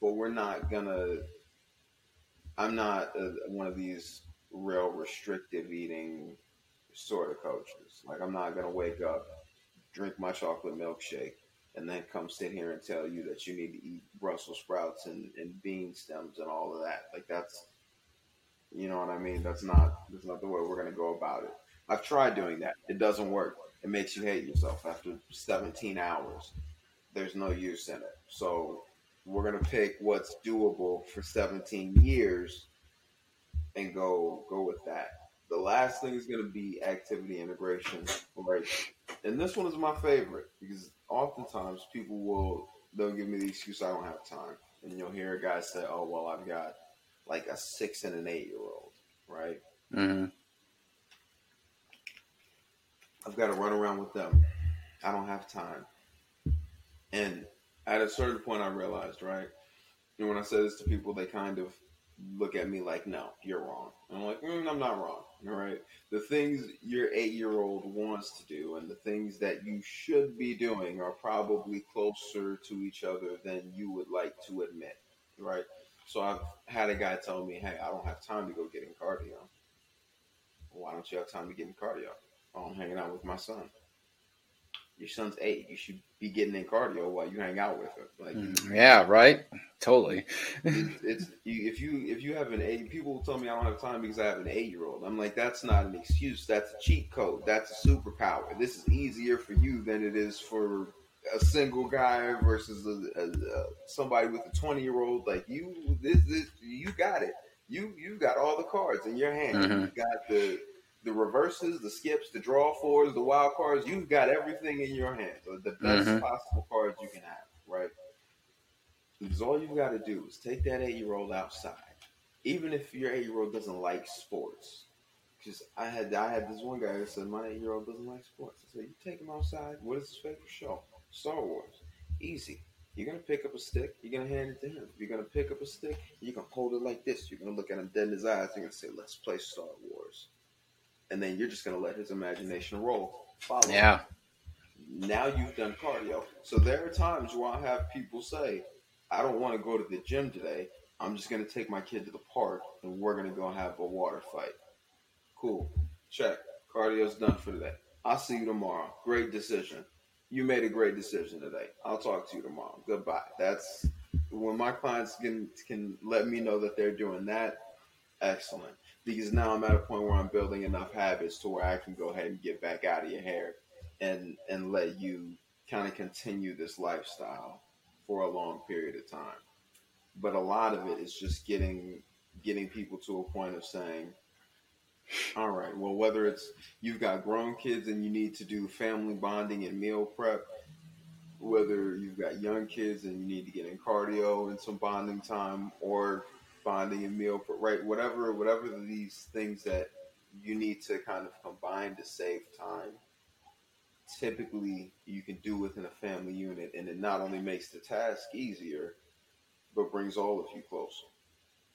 but we're not going to, I'm not one of these real restrictive eating sort of coaches. Like, I'm not going to wake up, drink my chocolate milkshake, and then come sit here and tell you that you need to eat Brussels sprouts and bean stems and all of that. Like, that's, you know what I mean? That's not the way we're going to go about it. I've tried doing that. It doesn't work. It makes you hate yourself after 17 hours. There's no use in it. So we're going to pick what's doable for 17 years and go with that. The last thing is going to be activity integration, right? And this one is my favorite because oftentimes people they'll give me the excuse, I don't have time. And you'll hear a guy say, oh, well, I've got like a 6 and an 8-year-old, right? Mm-hmm. I've got to run around with them. I don't have time. And at a certain point I realized, right? And when I say this to people, they kind of look at me like, no, you're wrong. And I'm like, I'm not wrong. All right. The things your 8-year-old wants to do and the things that you should be doing are probably closer to each other than you would like to admit. Right. So I've had a guy tell me, hey, I don't have time to go get in cardio. Why don't you have time to get in cardio? I'm hanging out with my son. Your son's 8. You should be getting in cardio while you hang out with him. Like, yeah, right. Totally. If you have an 8, people tell me I don't have time because I have an 8-year-old. I'm like, that's not an excuse. That's a cheat code. That's a superpower. This is easier for you than it is for a single guy versus somebody with a 20-year-old. Like you got it. You got all the cards in your hand. Mm-hmm. You got the reverses, the skips, the draw fours, the wild cards. You've got everything in your hand. The best possible cards you can have, right? Because all you've got to do is take that 8-year-old outside. Even if your 8-year-old doesn't like sports. Because I had this one guy who said, my 8-year-old doesn't like sports. I said, you take him outside. What is his favorite show? Star Wars. Easy. You're going to pick up a stick. You're going to hand it to him. You're going to pick up a stick. You're going to hold it like this. You're going to look at him dead in his eyes. You're going to say, let's play Star Wars. And then you're just going to let his imagination roll. Follow. Yeah. Now you've done cardio. So there are times where I have people say, I don't want to go to the gym today. I'm just going to take my kid to the park and we're going to go have a water fight. Cool. Check. Cardio's done for today. I'll see you tomorrow. Great decision. You made a great decision today. I'll talk to you tomorrow. Goodbye. That's when my clients can let me know that they're doing that. Excellent. Because now I'm at a point where I'm building enough habits to where I can go ahead and get back out of your hair and let you kind of continue this lifestyle for a long period of time. But a lot of it is just getting people to a point of saying, All right. Well, whether it's you've got grown kids and you need to do family bonding and meal prep, whether you've got young kids and you need to get in cardio and some bonding time, or bonding and meal prep, right? Whatever these things that you need to kind of combine to save time, typically you can do within a family unit, and it not only makes the task easier, but brings all of you closer.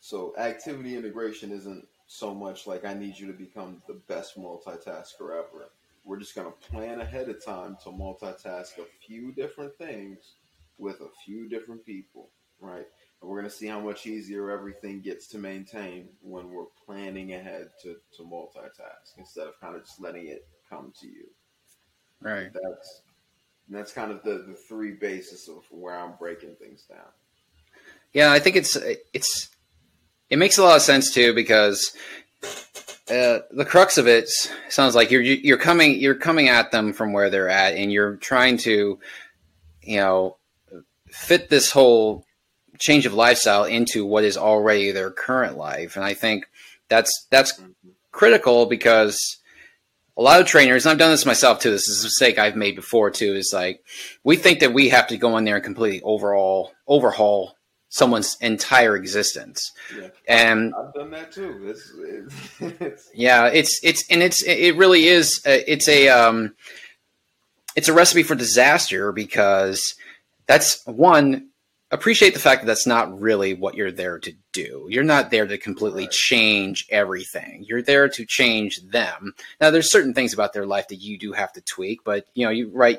So activity integration isn't so much like I need you to become the best multitasker ever. We're just going to plan ahead of time to multitask a few different things with a few different people, right? And we're going to see how much easier everything gets to maintain when we're planning ahead to multitask instead of kind of just letting it come to you. Right. That's kind of the three bases of where I'm breaking things down. Yeah, I think it makes a lot of sense too, because the crux of it sounds like you're coming at them from where they're at, and you're trying to, you know, fit this whole change of lifestyle into what is already their current life. And I think that's critical, because a lot of trainers, and I've done this myself too, this is a mistake I've made before too, is like, we think that we have to go in there and completely overhaul someone's entire existence. Yeah. And I've done that too. It's a recipe for disaster, because that's one, appreciate the fact that that's not really what you're there to do. You're not there to completely change everything. You're there to change them. Now, there's certain things about their life that you do have to tweak, but you know,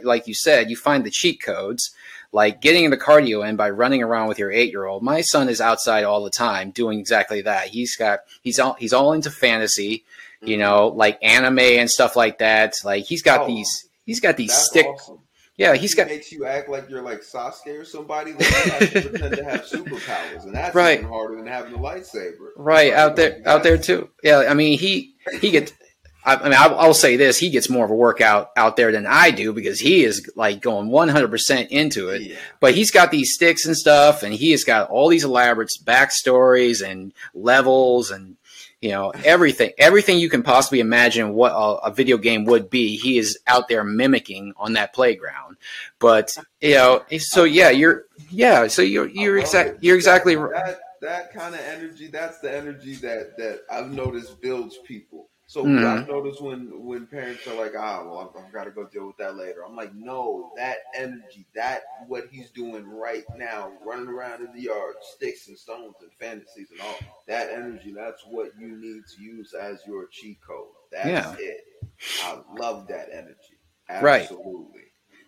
like you said, you find the cheat codes, like getting the cardio in by running around with your 8-year-old. My son is outside all the time doing exactly that. He's all into fantasy, you know, like anime and stuff like that. Like he's got these stick. Awesome. Yeah, he makes you act like you're like Sasuke or somebody. Like, pretend to have superpowers, and that's even harder than having a lightsaber. Right, out there too. Yeah, I mean he gets. I'll say this: he gets more of a workout out there than I do, because he is like going 100% into it. Yeah. But he's got these sticks and stuff, and he has got all these elaborate backstories and levels, and you know, everything you can possibly imagine what a video game would be. He is out there mimicking on that playground. But you know, so yeah, you're exactly right. That kind of energy, that's the energy that I've noticed builds people. So I've noticed when parents are like, I've got to go deal with that later. I'm like, no, that energy, what he's doing right now, running around in the yard, sticks and stones and fantasies and all, that energy, that's what you need to use as your cheat code. That's it. I love that energy. Absolutely. Right.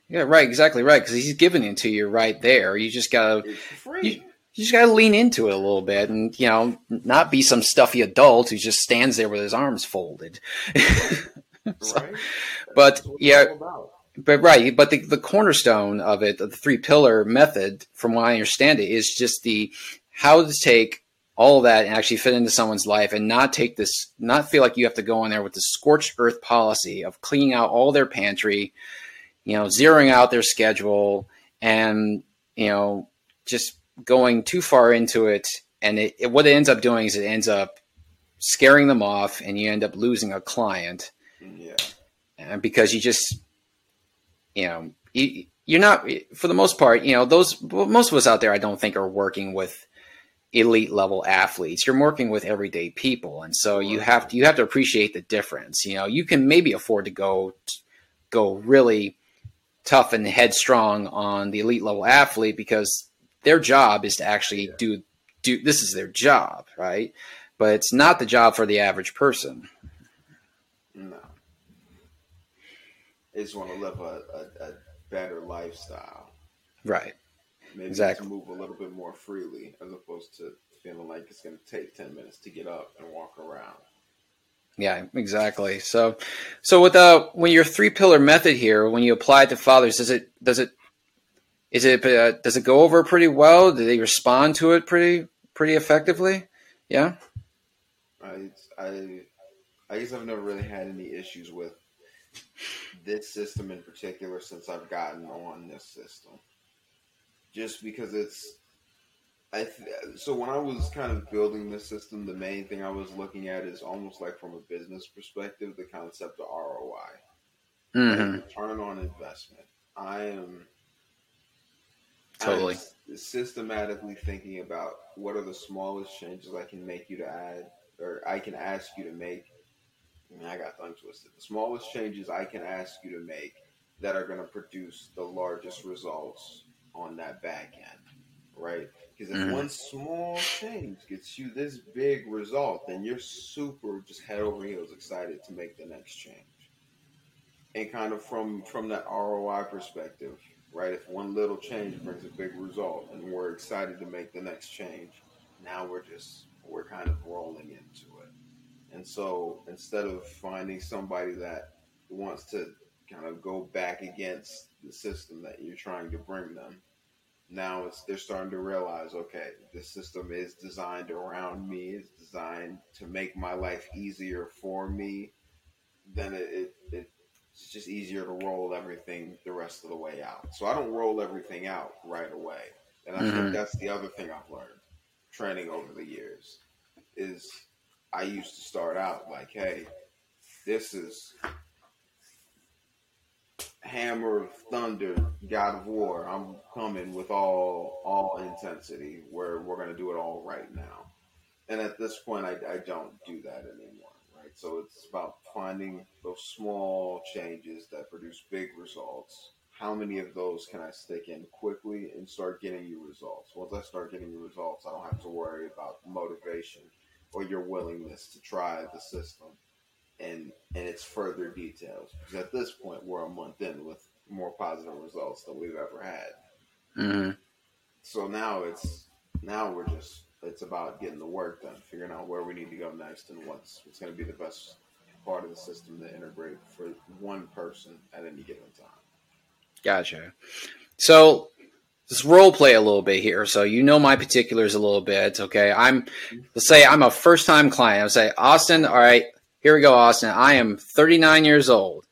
Yeah, right, exactly right, because he's giving it to you right there. You just got to... It's free. You just got to lean into it a little bit and, you know, not be some stuffy adult who just stands there with his arms folded. So, but the cornerstone of it, the 3-pillar method, from what I understand it, is just how to take all of that and actually fit into someone's life, and not feel like you have to go in there with the scorched earth policy of cleaning out all their pantry, you know, zeroing out their schedule, and, you know, just going too far into it. And what it ends up doing is it ends up scaring them off, and you end up losing a client. Yeah. And because you just, you know, you're not, for the most part, you know, most of us out there, I don't think are working with elite level athletes. You're working with everyday people. And so you have to appreciate the difference. You know, you can maybe afford to go really tough and headstrong on the elite level athlete, because their job is to actually do this is their job, right? But it's not the job for the average person. No. They just want to live a better lifestyle. Right. Maybe exactly. Move a little bit more freely, as opposed to feeling like it's going to take 10 minutes to get up and walk around. Yeah, exactly. So with when your 3-pillar method here, when you apply it to fathers, does it go over pretty well? Do they respond to it pretty effectively? Yeah. I guess I've never really had any issues with this system in particular since I've gotten on this system. Just because it's So when I was kind of building this system, the main thing I was looking at is almost like from a business perspective, the concept of ROI, return on investment. I am systematically thinking about what are the smallest changes I can make you to add, or I can ask you to make. I mean, I got tongue twisted. The smallest changes I can ask you to make that are going to produce the largest results on that back end, right? Because if one small change gets you this big result, then you're super just head over heels excited to make the next change. And kind of from that ROI perspective, right? If one little change brings a big result and we're excited to make the next change, now we're kind of rolling into it. And so instead of finding somebody that wants to kind of go back against the system that you're trying to bring them, now they're starting to realize, okay, this system is designed around me. It's designed to make my life easier for me. Then it's just easier to roll everything the rest of the way out. So I don't roll everything out right away. And I think that's the other thing I've learned training over the years is I used to start out like, hey, this is Hammer of Thunder, God of War. I'm coming with all intensity where we're going to do it all right now. And at this point, I don't do that anymore, right? So it's about finding those small changes that produce big results. How many of those can I stick in quickly and start getting you results? Once I start getting you results, I don't have to worry about motivation or your willingness to try the system and its further details. Because at this point, we're a month in with more positive results than we've ever had. So now it's about getting the work done, figuring out where we need to go next and what's going to be the best part of the system to integrate for one person at any given time. Gotcha. So let's role play a little bit here. So you know my particulars a little bit, okay? Let's say I'm a first-time client. I'll say, Austin, all right, here we go, Austin. I am 39 years old.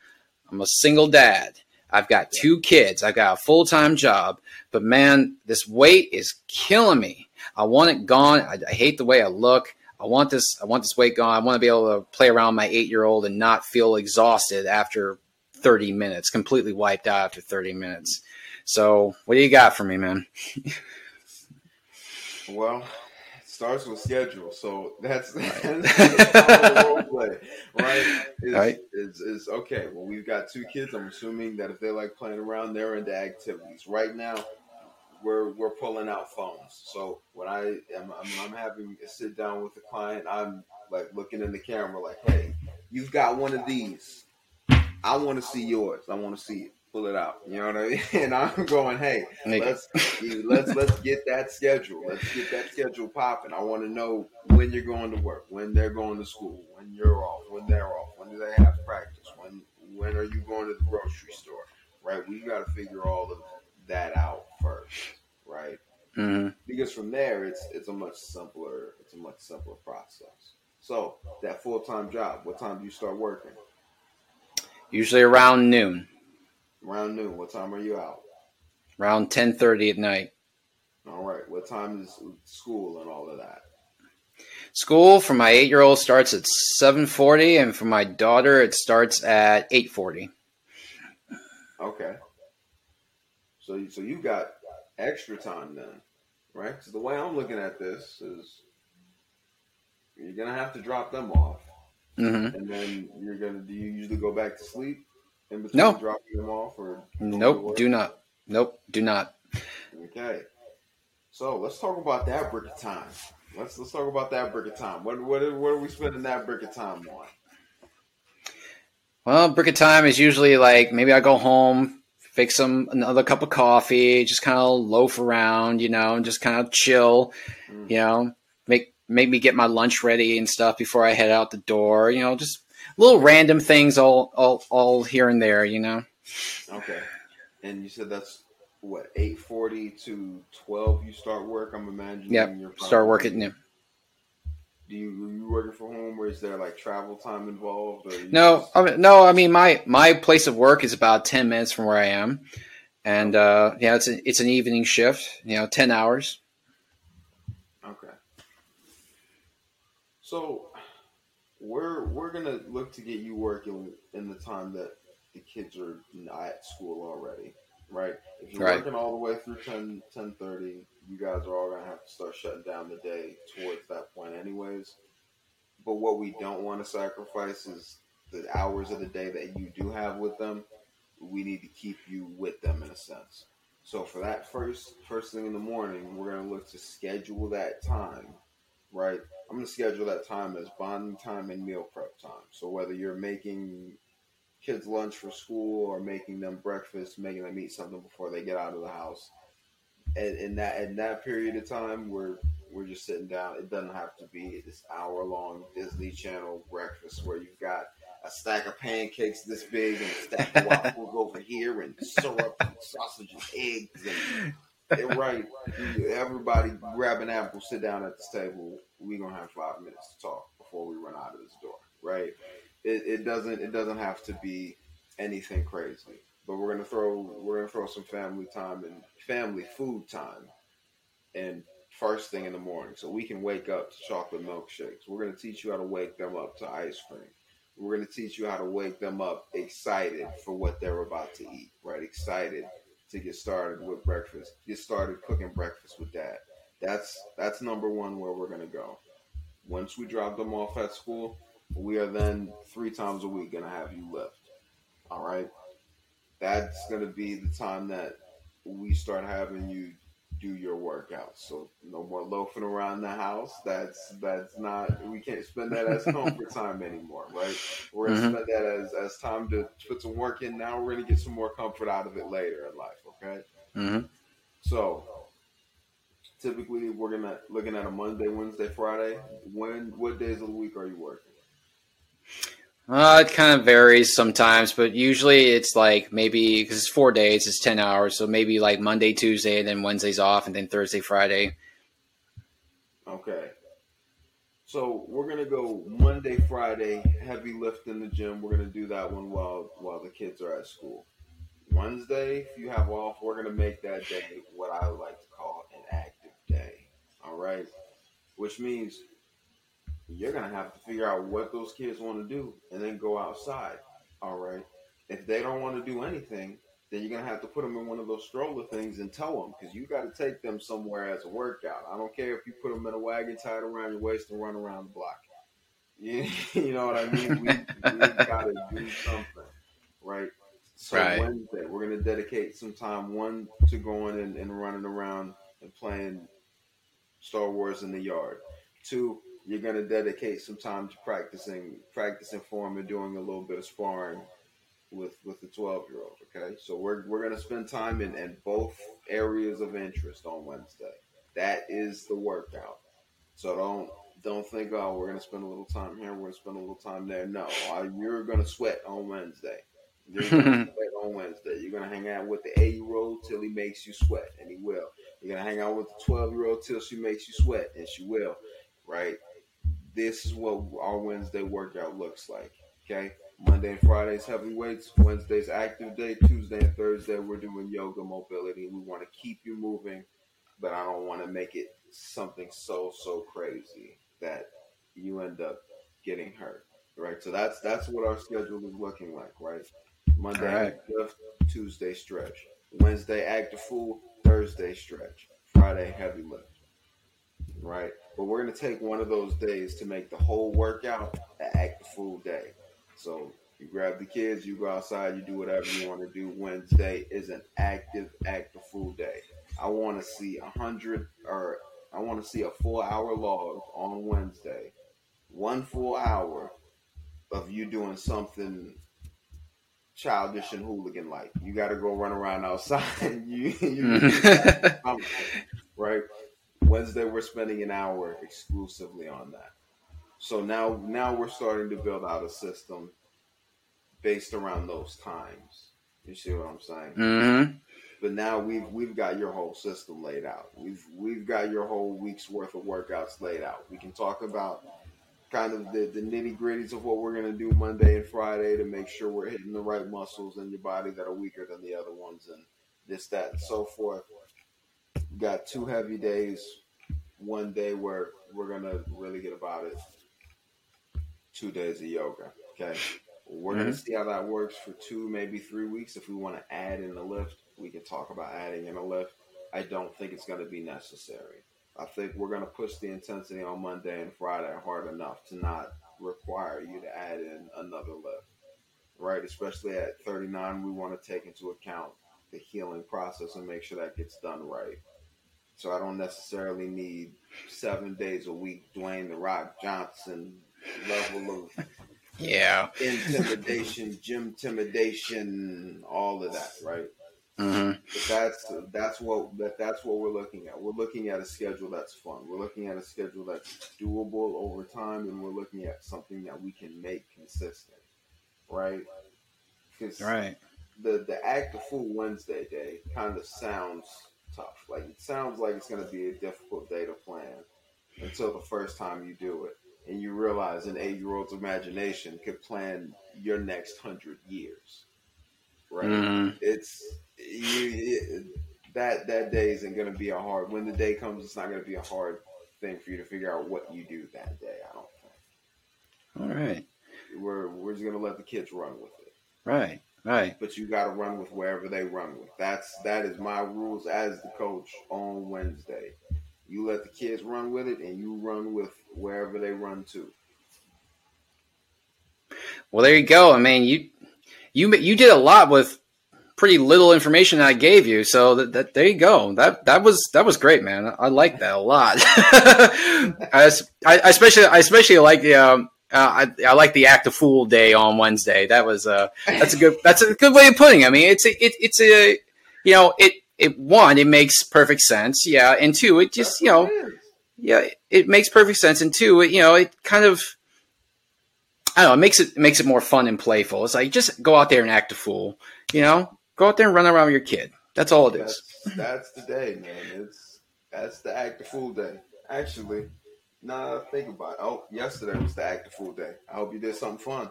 I'm a single dad. I've got 2 kids. I've got a full-time job. But, man, this weight is killing me. I want it gone. I hate the way I look. I want this weight gone. I want to be able to play around my 8-year-old and not feel exhausted after 30 minutes, completely wiped out after 30 minutes. So what do you got for me, man? Well, it starts with schedule. So that's the role play, right? Is okay, well, we've got 2 kids. I'm assuming that if they like playing around, they're into activities. Right now, we're pulling out phones. So when I'm having a sit down with the client, I'm like looking in the camera like, hey, you've got one of these. I want to see yours. I want to see it. Pull it out, you know what I mean? And I'm going, hey, let's get that schedule. Let's get that schedule popping. I want to know when you're going to work, when they're going to school, when you're off, when they're off, when do they have practice, when are you going to the grocery store, right? We got to figure all of that out first, right? Because from there, it's a much simpler process. So that full-time job, what time do you start working? Usually around noon. Around noon. What time are you out? Around 10:30 at night. All right. What time is school and all of that? School for my 8-year-old starts at 7:40, and for my daughter it starts at 8:40. Okay. So you got extra time then, right? So the way I'm looking at this is you're gonna have to drop them off, and then you're gonna. Do you usually go back to sleep? No. Dropping them off or nope, do not. Nope, do not. Okay. So let's talk about that brick of time. Let's talk about that brick of time. What are we spending that brick of time on? Well, brick of time is usually like maybe I go home, fix another cup of coffee, just kind of loaf around, and just kind of chill, make me get my lunch ready and stuff before I head out the door, just little random things all here and there, Okay. And you said that's, 8:40 to 12 you start work, I'm imagining? Yeah, start work at noon. Are you working from home, or is there, travel time involved? Or I mean, my place of work is about 10 minutes from where I am. And, it's an evening shift, 10 hours. So we're gonna look to get you working in the time that the kids are not at school already, right? If you're working all the way through 10:30, you guys are all gonna have to start shutting down the day towards that point, anyways. But what we don't want to sacrifice is the hours of the day that you do have with them. We need to keep you with them in a sense. So for that first thing in the morning, we're going to look to schedule that time, right? I'm going to schedule that time as bonding time and meal prep time. So whether you're making kids lunch for school or making them breakfast, making them eat something before they get out of the house, in that period of time, we're just sitting down. It doesn't have to be this hour-long Disney Channel breakfast where you've got a stack of pancakes this big and a stack of waffles over here and syrup and sausage and eggs. And right, everybody grab an apple, sit down at this table. We're going to have 5 minutes to talk before we run out of this door, right? It doesn't have to be anything crazy, but we're going to throw some family time and family food time and first thing in the morning, so we can wake up to chocolate milkshakes. We're going to teach you how to wake them up to ice cream. We're going to teach you how to wake them up excited for what they're about to eat, right? Excited to get started with breakfast. Get started cooking breakfast with dad. That's number one where we're going to go. Once we drop them off at school, we are then 3 times a week going to have you lift. All right? That's going to be the time that we start having you do your workouts. So no more loafing around the house. That's not, we can't spend that as comfort time anymore, right? We're going to spend that as time to put some work in now. We're going to get some more comfort out of it later in life, okay? Mm-hmm. So typically we're going to looking at a Monday, Wednesday, Friday. What days of the week are you working? It kind of varies sometimes, but usually it's like maybe because it's 4 days, it's 10 hours. So maybe like Monday, Tuesday, and then Wednesday's off, and then Thursday, Friday. Okay. So we're going to go Monday, Friday, heavy lift in the gym. We're going to do that one while the kids are at school. Wednesday, if you have off, we're going to make that day what I would like to call an active day. All right. Which means you're going to have to figure out what those kids want to do and then go outside, all right? If they don't want to do anything, then you're going to have to put them in one of those stroller things and tow them because you got to take them somewhere as a workout. I don't care if you put them in a wagon tied around your waist and run around the block. You know what I mean? We've got to do something, right? So Wednesday, we're going to dedicate some time, one, to going and running around and playing Star Wars in the yard. 2, you're going to dedicate some time to practicing form and doing a little bit of sparring with the 12-year-old, okay? So we're going to spend time in both areas of interest on Wednesday. That is the workout. So don't think, oh, we're going to spend a little time here, we're going to spend a little time there. No, you're going to sweat on Wednesday. You're going to sweat on Wednesday. You're going to hang out with the 8-year-old till he makes you sweat, and he will. You're going to hang out with the 12-year-old till she makes you sweat, and she will, right? This is what our Wednesday workout looks like, okay? Monday and Friday's heavy weights. Wednesday's active day. Tuesday and Thursday, we're doing yoga mobility. We want to keep you moving, but I don't want to make it something so crazy that you end up getting hurt, right? So that's what our schedule is looking like, right? Monday, active, Tuesday, stretch. Wednesday, active full. Thursday, stretch. Friday, heavy lift, right? But we're going to take one of those days to make the whole workout an active full day. So you grab the kids, you go outside, you do whatever you want to do. Wednesday is an active full day. I want to see a full hour log on Wednesday. 1 full hour of you doing something childish and hooligan-like. You got to go run around outside. you right? Wednesday, we're spending an hour exclusively on that. So now we're starting to build out a system based around those times. You see what I'm saying? Mm-hmm. But now we've got your whole system laid out. We've got your whole week's worth of workouts laid out. We can talk about kind of the nitty-gritties of what we're going to do Monday and Friday to make sure we're hitting the right muscles in your body that are weaker than the other ones and this, that, and so forth. Got 2 heavy days, 1 day where we're going to really get about it. 2 days of yoga. Okay. We're going to see how that works for 2, maybe 3 weeks. If we want to add in a lift, we can talk about adding in a lift. I don't think it's going to be necessary. I think we're going to push the intensity on Monday and Friday hard enough to not require you to add in another lift, right? Especially at 39, we want to take into account the healing process and make sure that gets done right. So I don't necessarily need 7 days a week Dwayne "The Rock" Johnson level of intimidation, gym-timidation, all of that, right? But that's what we're looking at. We're looking at a schedule that's fun. We're looking at a schedule that's doable over time, and we're looking at something that we can make consistent, right? Because the Act of Fool Wednesday day kind of sounds tough. Like, it sounds like it's going to be a difficult day to plan until the first time you do it. And you realize an 8-year-old's imagination could plan your next 100 years, right? That day isn't going to be a hard. When the day comes, it's not going to be a hard thing for you to figure out what you do that day. I don't think. All right. We're just going to let the kids run with it. Right. Right. But you got to run with wherever they run with. That is my rules as the coach on Wednesday. You let the kids run with it, and you run with wherever they run to. Well, there you go. I mean, you did a lot with pretty little information I gave you. So that there you go. That was great, man. I like that a lot. I especially like the I like the Act of Fool Day on Wednesday. That was that's a good way of putting it. I mean, it makes perfect sense. Yeah. And two, it just, you know, yeah, it makes perfect sense. And two, it, you know, it kind of, I don't know, it makes it more fun and playful. It's like, just go out there and act a fool, you know, go out there and run around with your kid. That's all it is. That's the day, man. That's the Act of Fool Day. Actually, now that I think about it. Oh, yesterday was the Act of Fool Day. I hope you did something fun.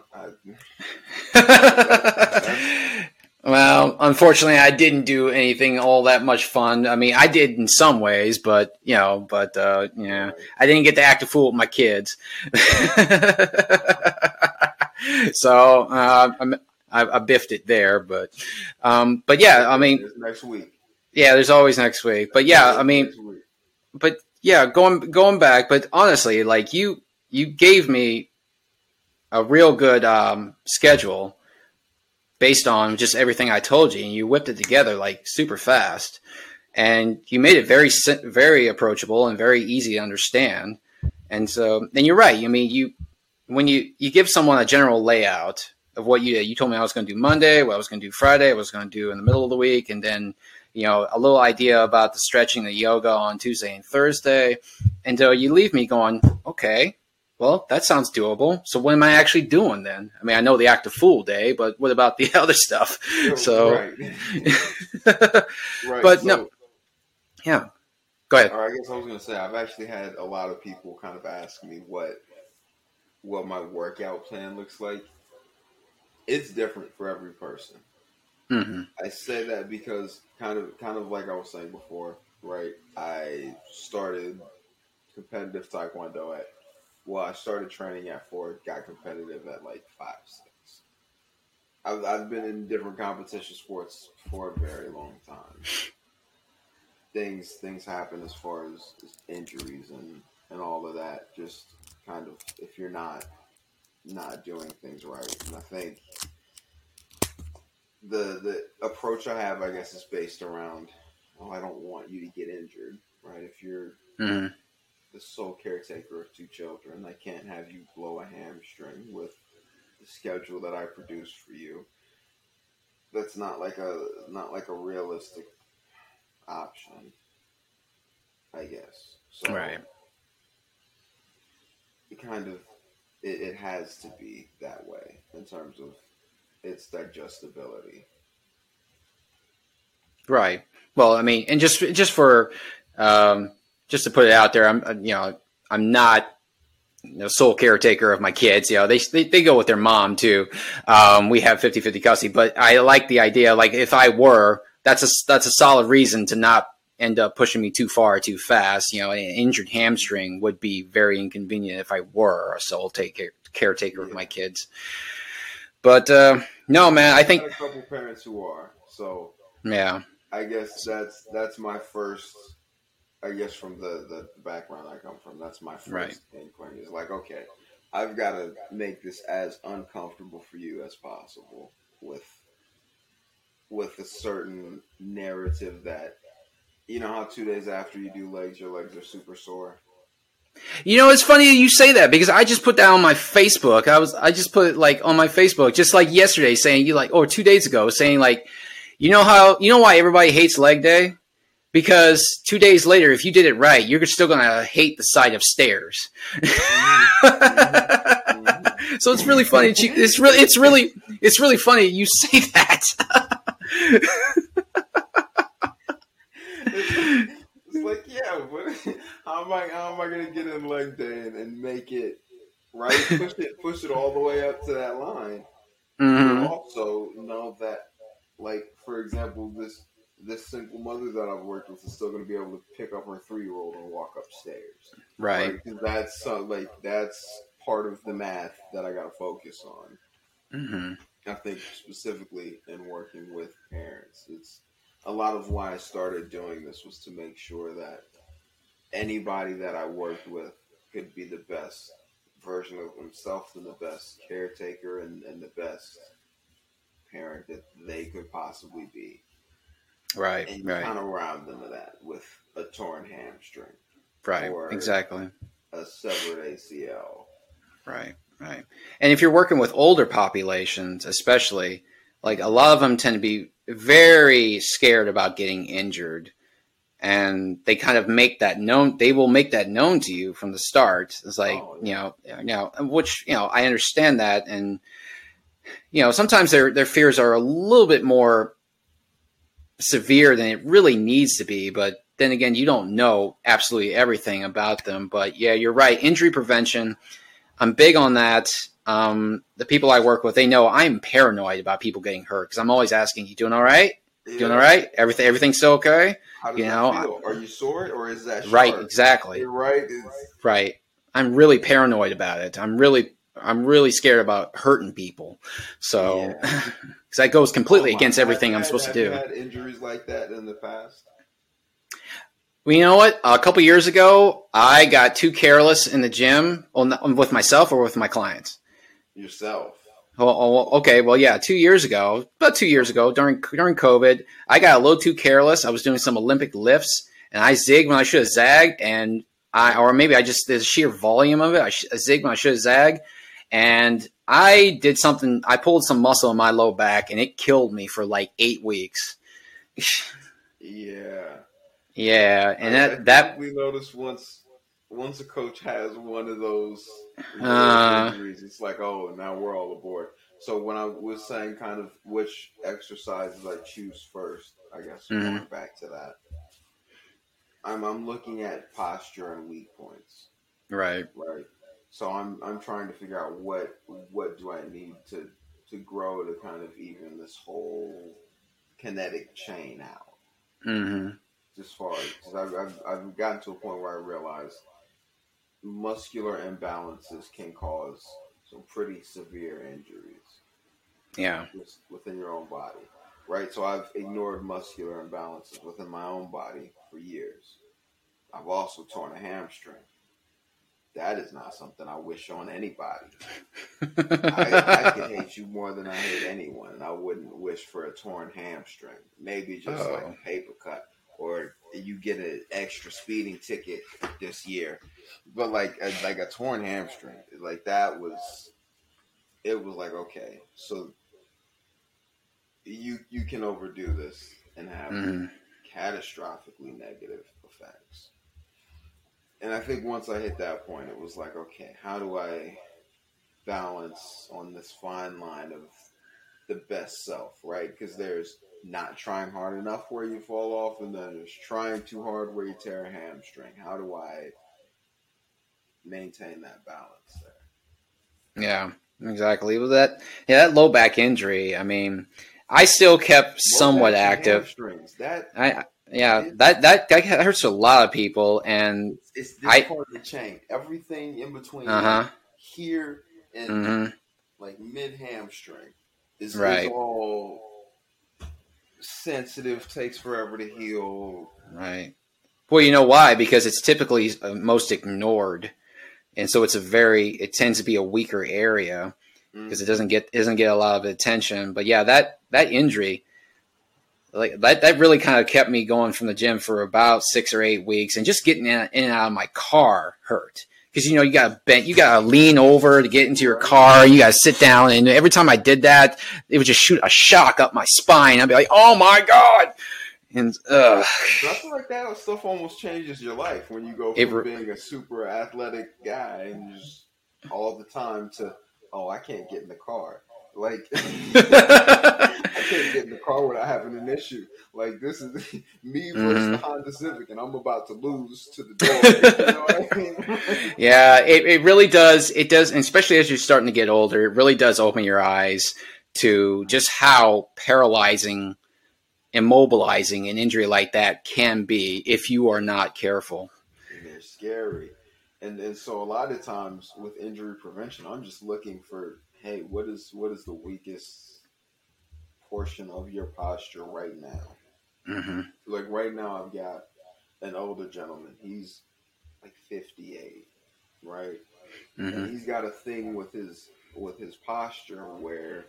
Well, unfortunately, I didn't do anything all that much fun. I mean, I did in some ways, but yeah, I didn't get to act a fool with my kids. So I biffed it there, but yeah, I mean, next week. Yeah, there's always next week, but yeah, I mean, but yeah, going back, but honestly, like you gave me a real good schedule. Based on just everything I told you, and you whipped it together like super fast, and you made it very, very approachable and very easy to understand. And so, and you're right. I mean, when you give someone a general layout of what you told me I was going to do Monday, what I was going to do Friday, what I was going to do in the middle of the week, and then, you know, a little idea about the stretching, the yoga on Tuesday and Thursday. And so you leave me going, okay, well, that sounds doable. So what am I actually doing then? I mean, I know the Act of Fool Day, but what about the other stuff? So, right. But so, no, yeah, go ahead. All right, I guess I was going to say, I've actually had a lot of people kind of ask me what my workout plan looks like. It's different for every person. Mm-hmm. I say that because kind of like I was saying before, right? I started competitive Taekwondo at, well, I started training at 4, got competitive at like 5, 6. I've been in different competition sports for a very long time. Things happen as far as injuries and all of that. Just kind of if you're not doing things right. And I think the approach I have, I guess, is based around, oh, I don't want you to get injured, right? If you're the sole caretaker of 2 children. I can't have you blow a hamstring with the schedule that I produce for you. That's not like a realistic option, I guess. So right. It kind of it has to be that way in terms of its digestibility. Right. Well, I mean, and just for just to put it out there, I'm not the sole caretaker of my kids. You know, they go with their mom too. We have 50-50 custody, but I like the idea. Like if I were, that's a solid reason to not end up pushing me too far too fast. You know, an injured hamstring would be very inconvenient if I were a sole caretaker of my kids. But no, man, I think I had a couple parents who are, so yeah. I guess that's my first. I guess from the background I come from, that's my first inkling. Is like, okay, I've got to make this as uncomfortable for you as possible with a certain narrative that, you know how 2 days after you do legs, your legs are super sore. You know, it's funny you say that because I just put that on my Facebook. I just put it like on my Facebook, just like yesterday saying you like, or 2 days ago saying like, you know why everybody hates leg day? Because 2 days later, if you did it right, you're still going to hate the side of stairs. So it's really funny. It's really funny you say that. It's like, yeah, but how am I going to get in leg day and make it right? Push it all the way up to that line. Mm-hmm. But also know that, like, for example, this single mother that I've worked with is still going to be able to pick up her 3-year-old and walk upstairs. Right. Like, that's part of the math that I got to focus on. Mm-hmm. I think specifically in working with parents, it's a lot of why I started doing this was to make sure that anybody that I worked with could be the best version of themselves and the best caretaker and the best parent that they could possibly be. Right, and right. Kind of rob them of that with a torn hamstring. Right, or exactly. A severed ACL. Right, right. And if you're working with older populations, especially, like a lot of them tend to be very scared about getting injured. And they kind of make that known. They will make that known to you from the start. It's like, which I understand that. And, you know, sometimes their fears are a little bit more severe than it really needs to be, but then again, you don't know absolutely everything about them. But yeah, you're right. Injury prevention, I'm big on that. The people I work with, they know I'm paranoid about people getting hurt because I'm always asking, "You doing all right? Yeah. Doing all right? Everything's still okay? How does that feel? Are you sore or is that sharp?" Right? Exactly. You're right. Right. I'm really paranoid about it. I'm really scared about hurting people. So, because that goes completely against everything I'm supposed to do. Have you had injuries like that in the past? Well, you know what? A couple years ago, I got too careless in the gym with myself or with my clients. Yourself. Oh, okay. Well, yeah, 2 years ago, during COVID, I got a little too careless. I was doing some Olympic lifts and I zigged when I should have zagged. And the sheer volume of it, I zigged when I should have zagged. And I pulled some muscle in my low back and it killed me for like 8 weeks. Yeah. Yeah. And that we noticed once a coach has one of those injuries, it's like, oh, now we're all aboard. So when I was saying kind of which exercises I choose first, I guess going back to that, I'm looking at posture and weak points. Right. Right. So I'm trying to figure out what do I need to grow to kind of even this whole kinetic chain out. Mm-hmm. As far as I've gotten to a point where I realized muscular imbalances can cause some pretty severe injuries. Yeah, just within your own body, right? So I've ignored muscular imbalances within my own body for years. I've also torn a hamstring. That is not something I wish on anybody. I could hate you more than I hate anyone, and I wouldn't wish for a torn hamstring. Maybe just like a paper cut, or you get an extra speeding ticket this year. But like a torn hamstring, like that was, it was like, okay, so you can overdo this and have catastrophically negative effects. And I think once I hit that point, it was like, okay, how do I balance on this fine line of the best self, right? Because there's not trying hard enough where you fall off, and then there's trying too hard where you tear a hamstring. How do I maintain that balance there? Yeah, exactly. Well, that low back injury, I mean, I still kept somewhat active. Hamstrings, that hurts a lot of people, and it's this part of the chain. Everything in between here and like mid hamstring is all sensitive, takes forever to heal. Right. Well, you know why? Because it's typically most ignored, and so it's it tends to be a weaker area because it doesn't get a lot of attention. But yeah, that injury, like that really kind of kept me going from the gym for about 6 or 8 weeks, and just getting in and out of my car hurt. Because, you know, you got to lean over to get into your car. You got to sit down. And every time I did that, it would just shoot a shock up my spine. I'd be like, oh, my God. And nothing like that stuff almost changes your life when you go from being a super athletic guy and just all the time to, oh, I can't get in the car. Like, I can't get in the car without having an issue. Like, this is me versus the Honda Civic, and I'm about to lose to the dog. You know what I mean? Yeah, it really does. It does, and especially as you're starting to get older, it really does open your eyes to just how paralyzing, immobilizing an injury like that can be if you are not careful. And they're scary. And so a lot of times with injury prevention, I'm just looking for, hey, what is the weakest portion of your posture right now? Mm-hmm. Like right now, I've got an older gentleman. He's like 58, right? Mm-hmm. And he's got a thing with his posture where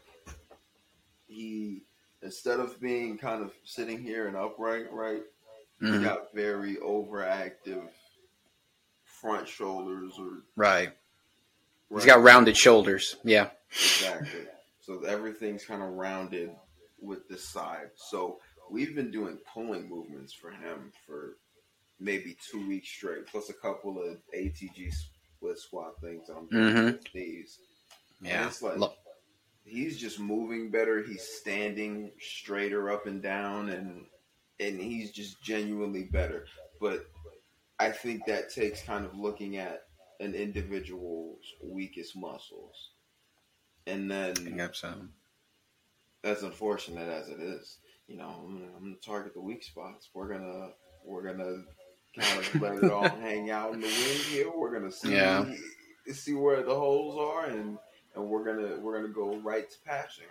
he, instead of being kind of sitting here and upright, right, he got very overactive front shoulders, or right. He's got rounded shoulders. Yeah. Exactly. So everything's kind of rounded with this side. So we've been doing pulling movements for him for maybe 2 weeks straight, plus a couple of ATG split squat things I'm doing with these. Yeah. And it's like he's just moving better. He's standing straighter up and down, and he's just genuinely better. But I think that takes kind of looking at an individual's weakest muscles. And then that's unfortunate as it is. You know, I'm going to target the weak spots. We're gonna kind of let it all hang out in the wind here. We're gonna see where the holes are, and we're gonna go right to patching.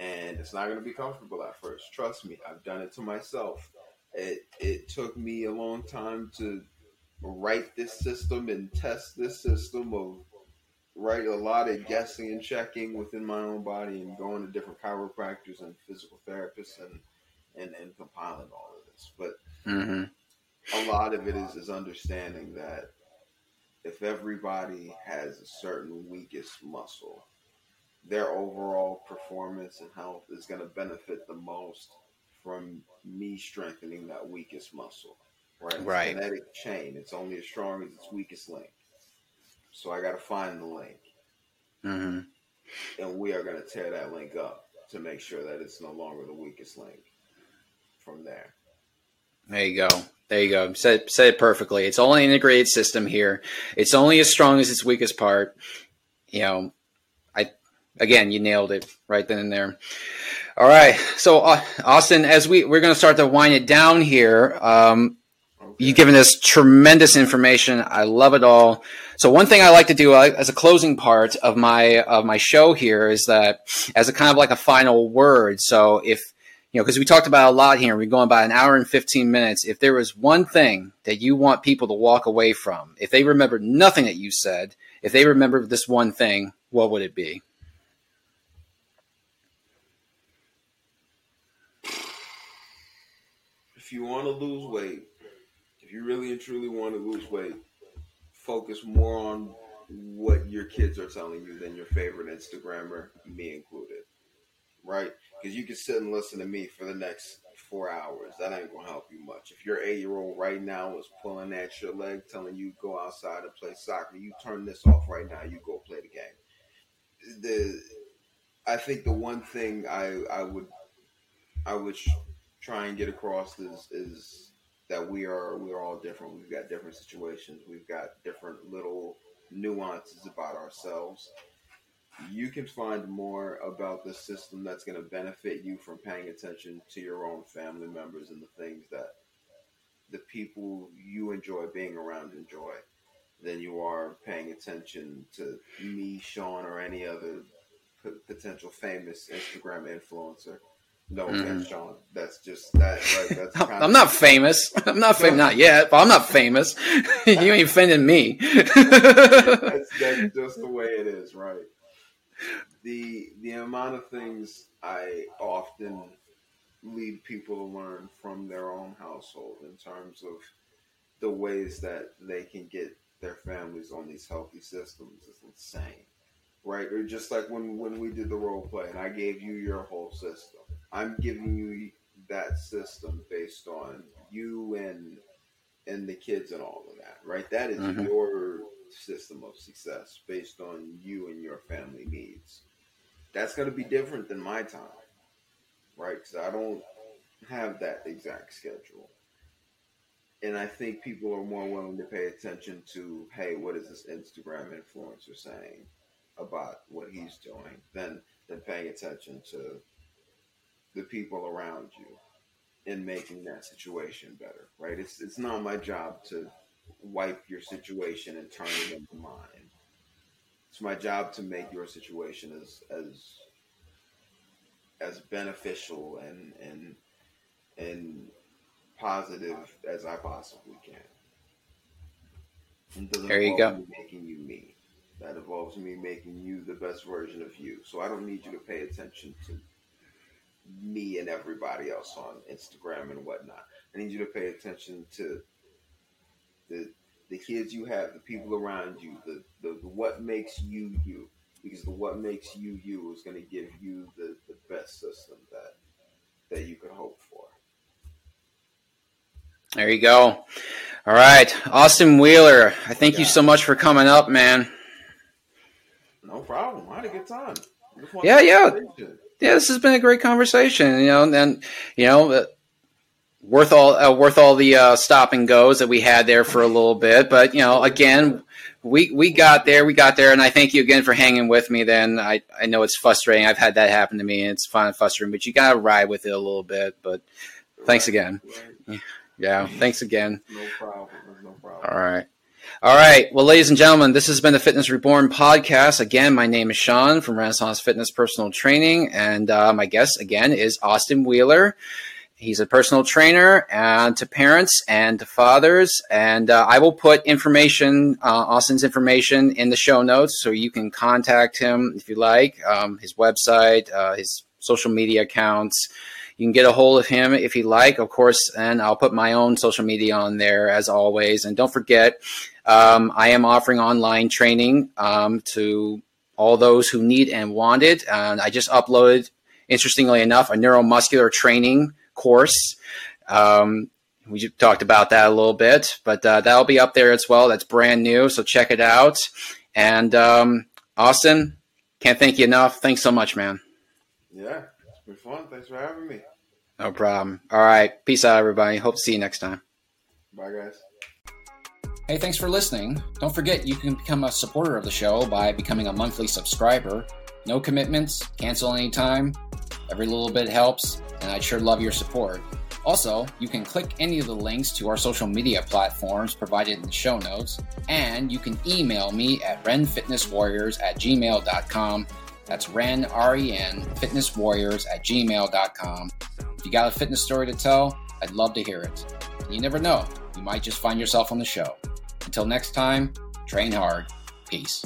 And it's not gonna be comfortable at first. Trust me, I've done it to myself. It took me a long time to write this system and test this system of a lot of guessing and checking within my own body, and going to different chiropractors and physical therapists and compiling all of this. But a lot of it is understanding that if everybody has a certain weakest muscle, their overall performance and health is going to benefit the most from me strengthening that weakest muscle. Right. It's a kinetic chain. It's only as strong as its weakest link. So I got to find the link. And we are going to tear that link up to make sure that it's no longer the weakest link from there. There you go. Said it perfectly. It's only an integrated system here. It's only as strong as its weakest part. You know, again, you nailed it right then and there. All right. So, Austin, as we're going to start to wind it down here, you've given us tremendous information. I love it all. So one thing I like to do as a closing part of my show here is that as a kind of like a final word. So if, you know, because we talked about a lot here, we're going about an hour and 15 minutes. If there was one thing that you want people to walk away from, if they remember nothing that you said, if they remember this one thing, what would it be? If you want to lose weight, you really and truly want to lose weight, focus more on what your kids are telling you than your favorite Instagrammer, me included, right? Because you can sit and listen to me for the next 4 hours. That ain't going to help you much. If your 8-year-old right now is pulling at your leg, telling you go outside and play soccer, you turn this off right now, you go play the game. I think the one thing I would try and get across is that we are all different. We've got different situations. We've got different little nuances about ourselves. You can find more about the system that's going to benefit you from paying attention to your own family members and the things that the people you enjoy being around enjoy than you are paying attention to me, Sean, or any other potential famous Instagram influencer. No offense, Sean. That's just that. Right? That's I'm not famous. I'm not famous. Not yet. But I'm not famous. You ain't offending me. That's just the way it is, right? The amount of things I often lead people to learn from their own household in terms of the ways that they can get their families on these healthy systems is insane, right? Or just like when we did the role play and I gave you your whole system, I'm giving you that system based on you and the kids and all of that, right? That is your system of success based on you and your family needs. That's going to be different than my time, right? Because I don't have that exact schedule. And I think people are more willing to pay attention to, hey, what is this Instagram influencer saying about what he's doing than paying attention to the people around you and making that situation better, right? It's not my job to wipe your situation and turn it into mine. It's my job to make your situation as beneficial and positive as I possibly can. There you go. Making you me. That involves me making you the best version of you. So I don't need you to pay attention to me and everybody else on Instagram and whatnot. I need you to pay attention to the kids you have, the people around you, the what makes you you. Because the what makes you you is going to give you the best system that you could hope for. There you go. All right. Austin Wheeler, I thank you so much for coming up, man. No problem. I had a good time. Yeah, this has been a great conversation, worth all the stop and goes that we had there for a little bit. But, again, we got there. And I thank you again for hanging with me then. I know it's frustrating. I've had that happen to me and it's fun and frustrating, but you got to ride with it a little bit. But thanks again. Right. Yeah, thanks again. No problem. All right. Well, ladies and gentlemen, this has been the Fitness Reborn podcast. Again, my name is Sean from Renaissance Fitness Personal Training, and my guest, again, is Austin Wheeler. He's a personal trainer and to parents and to fathers, and I will put Austin's information in the show notes so you can contact him if you like, his website, his social media accounts. You can get a hold of him if you like, of course, and I'll put my own social media on there as always. And don't forget, I am offering online training to all those who need and want it. And I just uploaded, interestingly enough, a neuromuscular training course. We just talked about that a little bit, but that'll be up there as well. That's brand new, so check it out. And Austin, can't thank you enough. Thanks so much, man. Yeah. It's been fun. Thanks for having me. No problem. All right. Peace out, everybody. Hope to see you next time. Bye, guys. Hey, thanks for listening. Don't forget, you can become a supporter of the show by becoming a monthly subscriber. No commitments. Cancel anytime. Every little bit helps, and I'd sure love your support. Also, you can click any of the links to our social media platforms provided in the show notes, and you can email me at renfitnesswarriors@gmail.com. That's Ren, R-E-N, fitnesswarriors@gmail.com. If you got a fitness story to tell, I'd love to hear it. And you never know, you might just find yourself on the show. Until next time, train hard. Peace.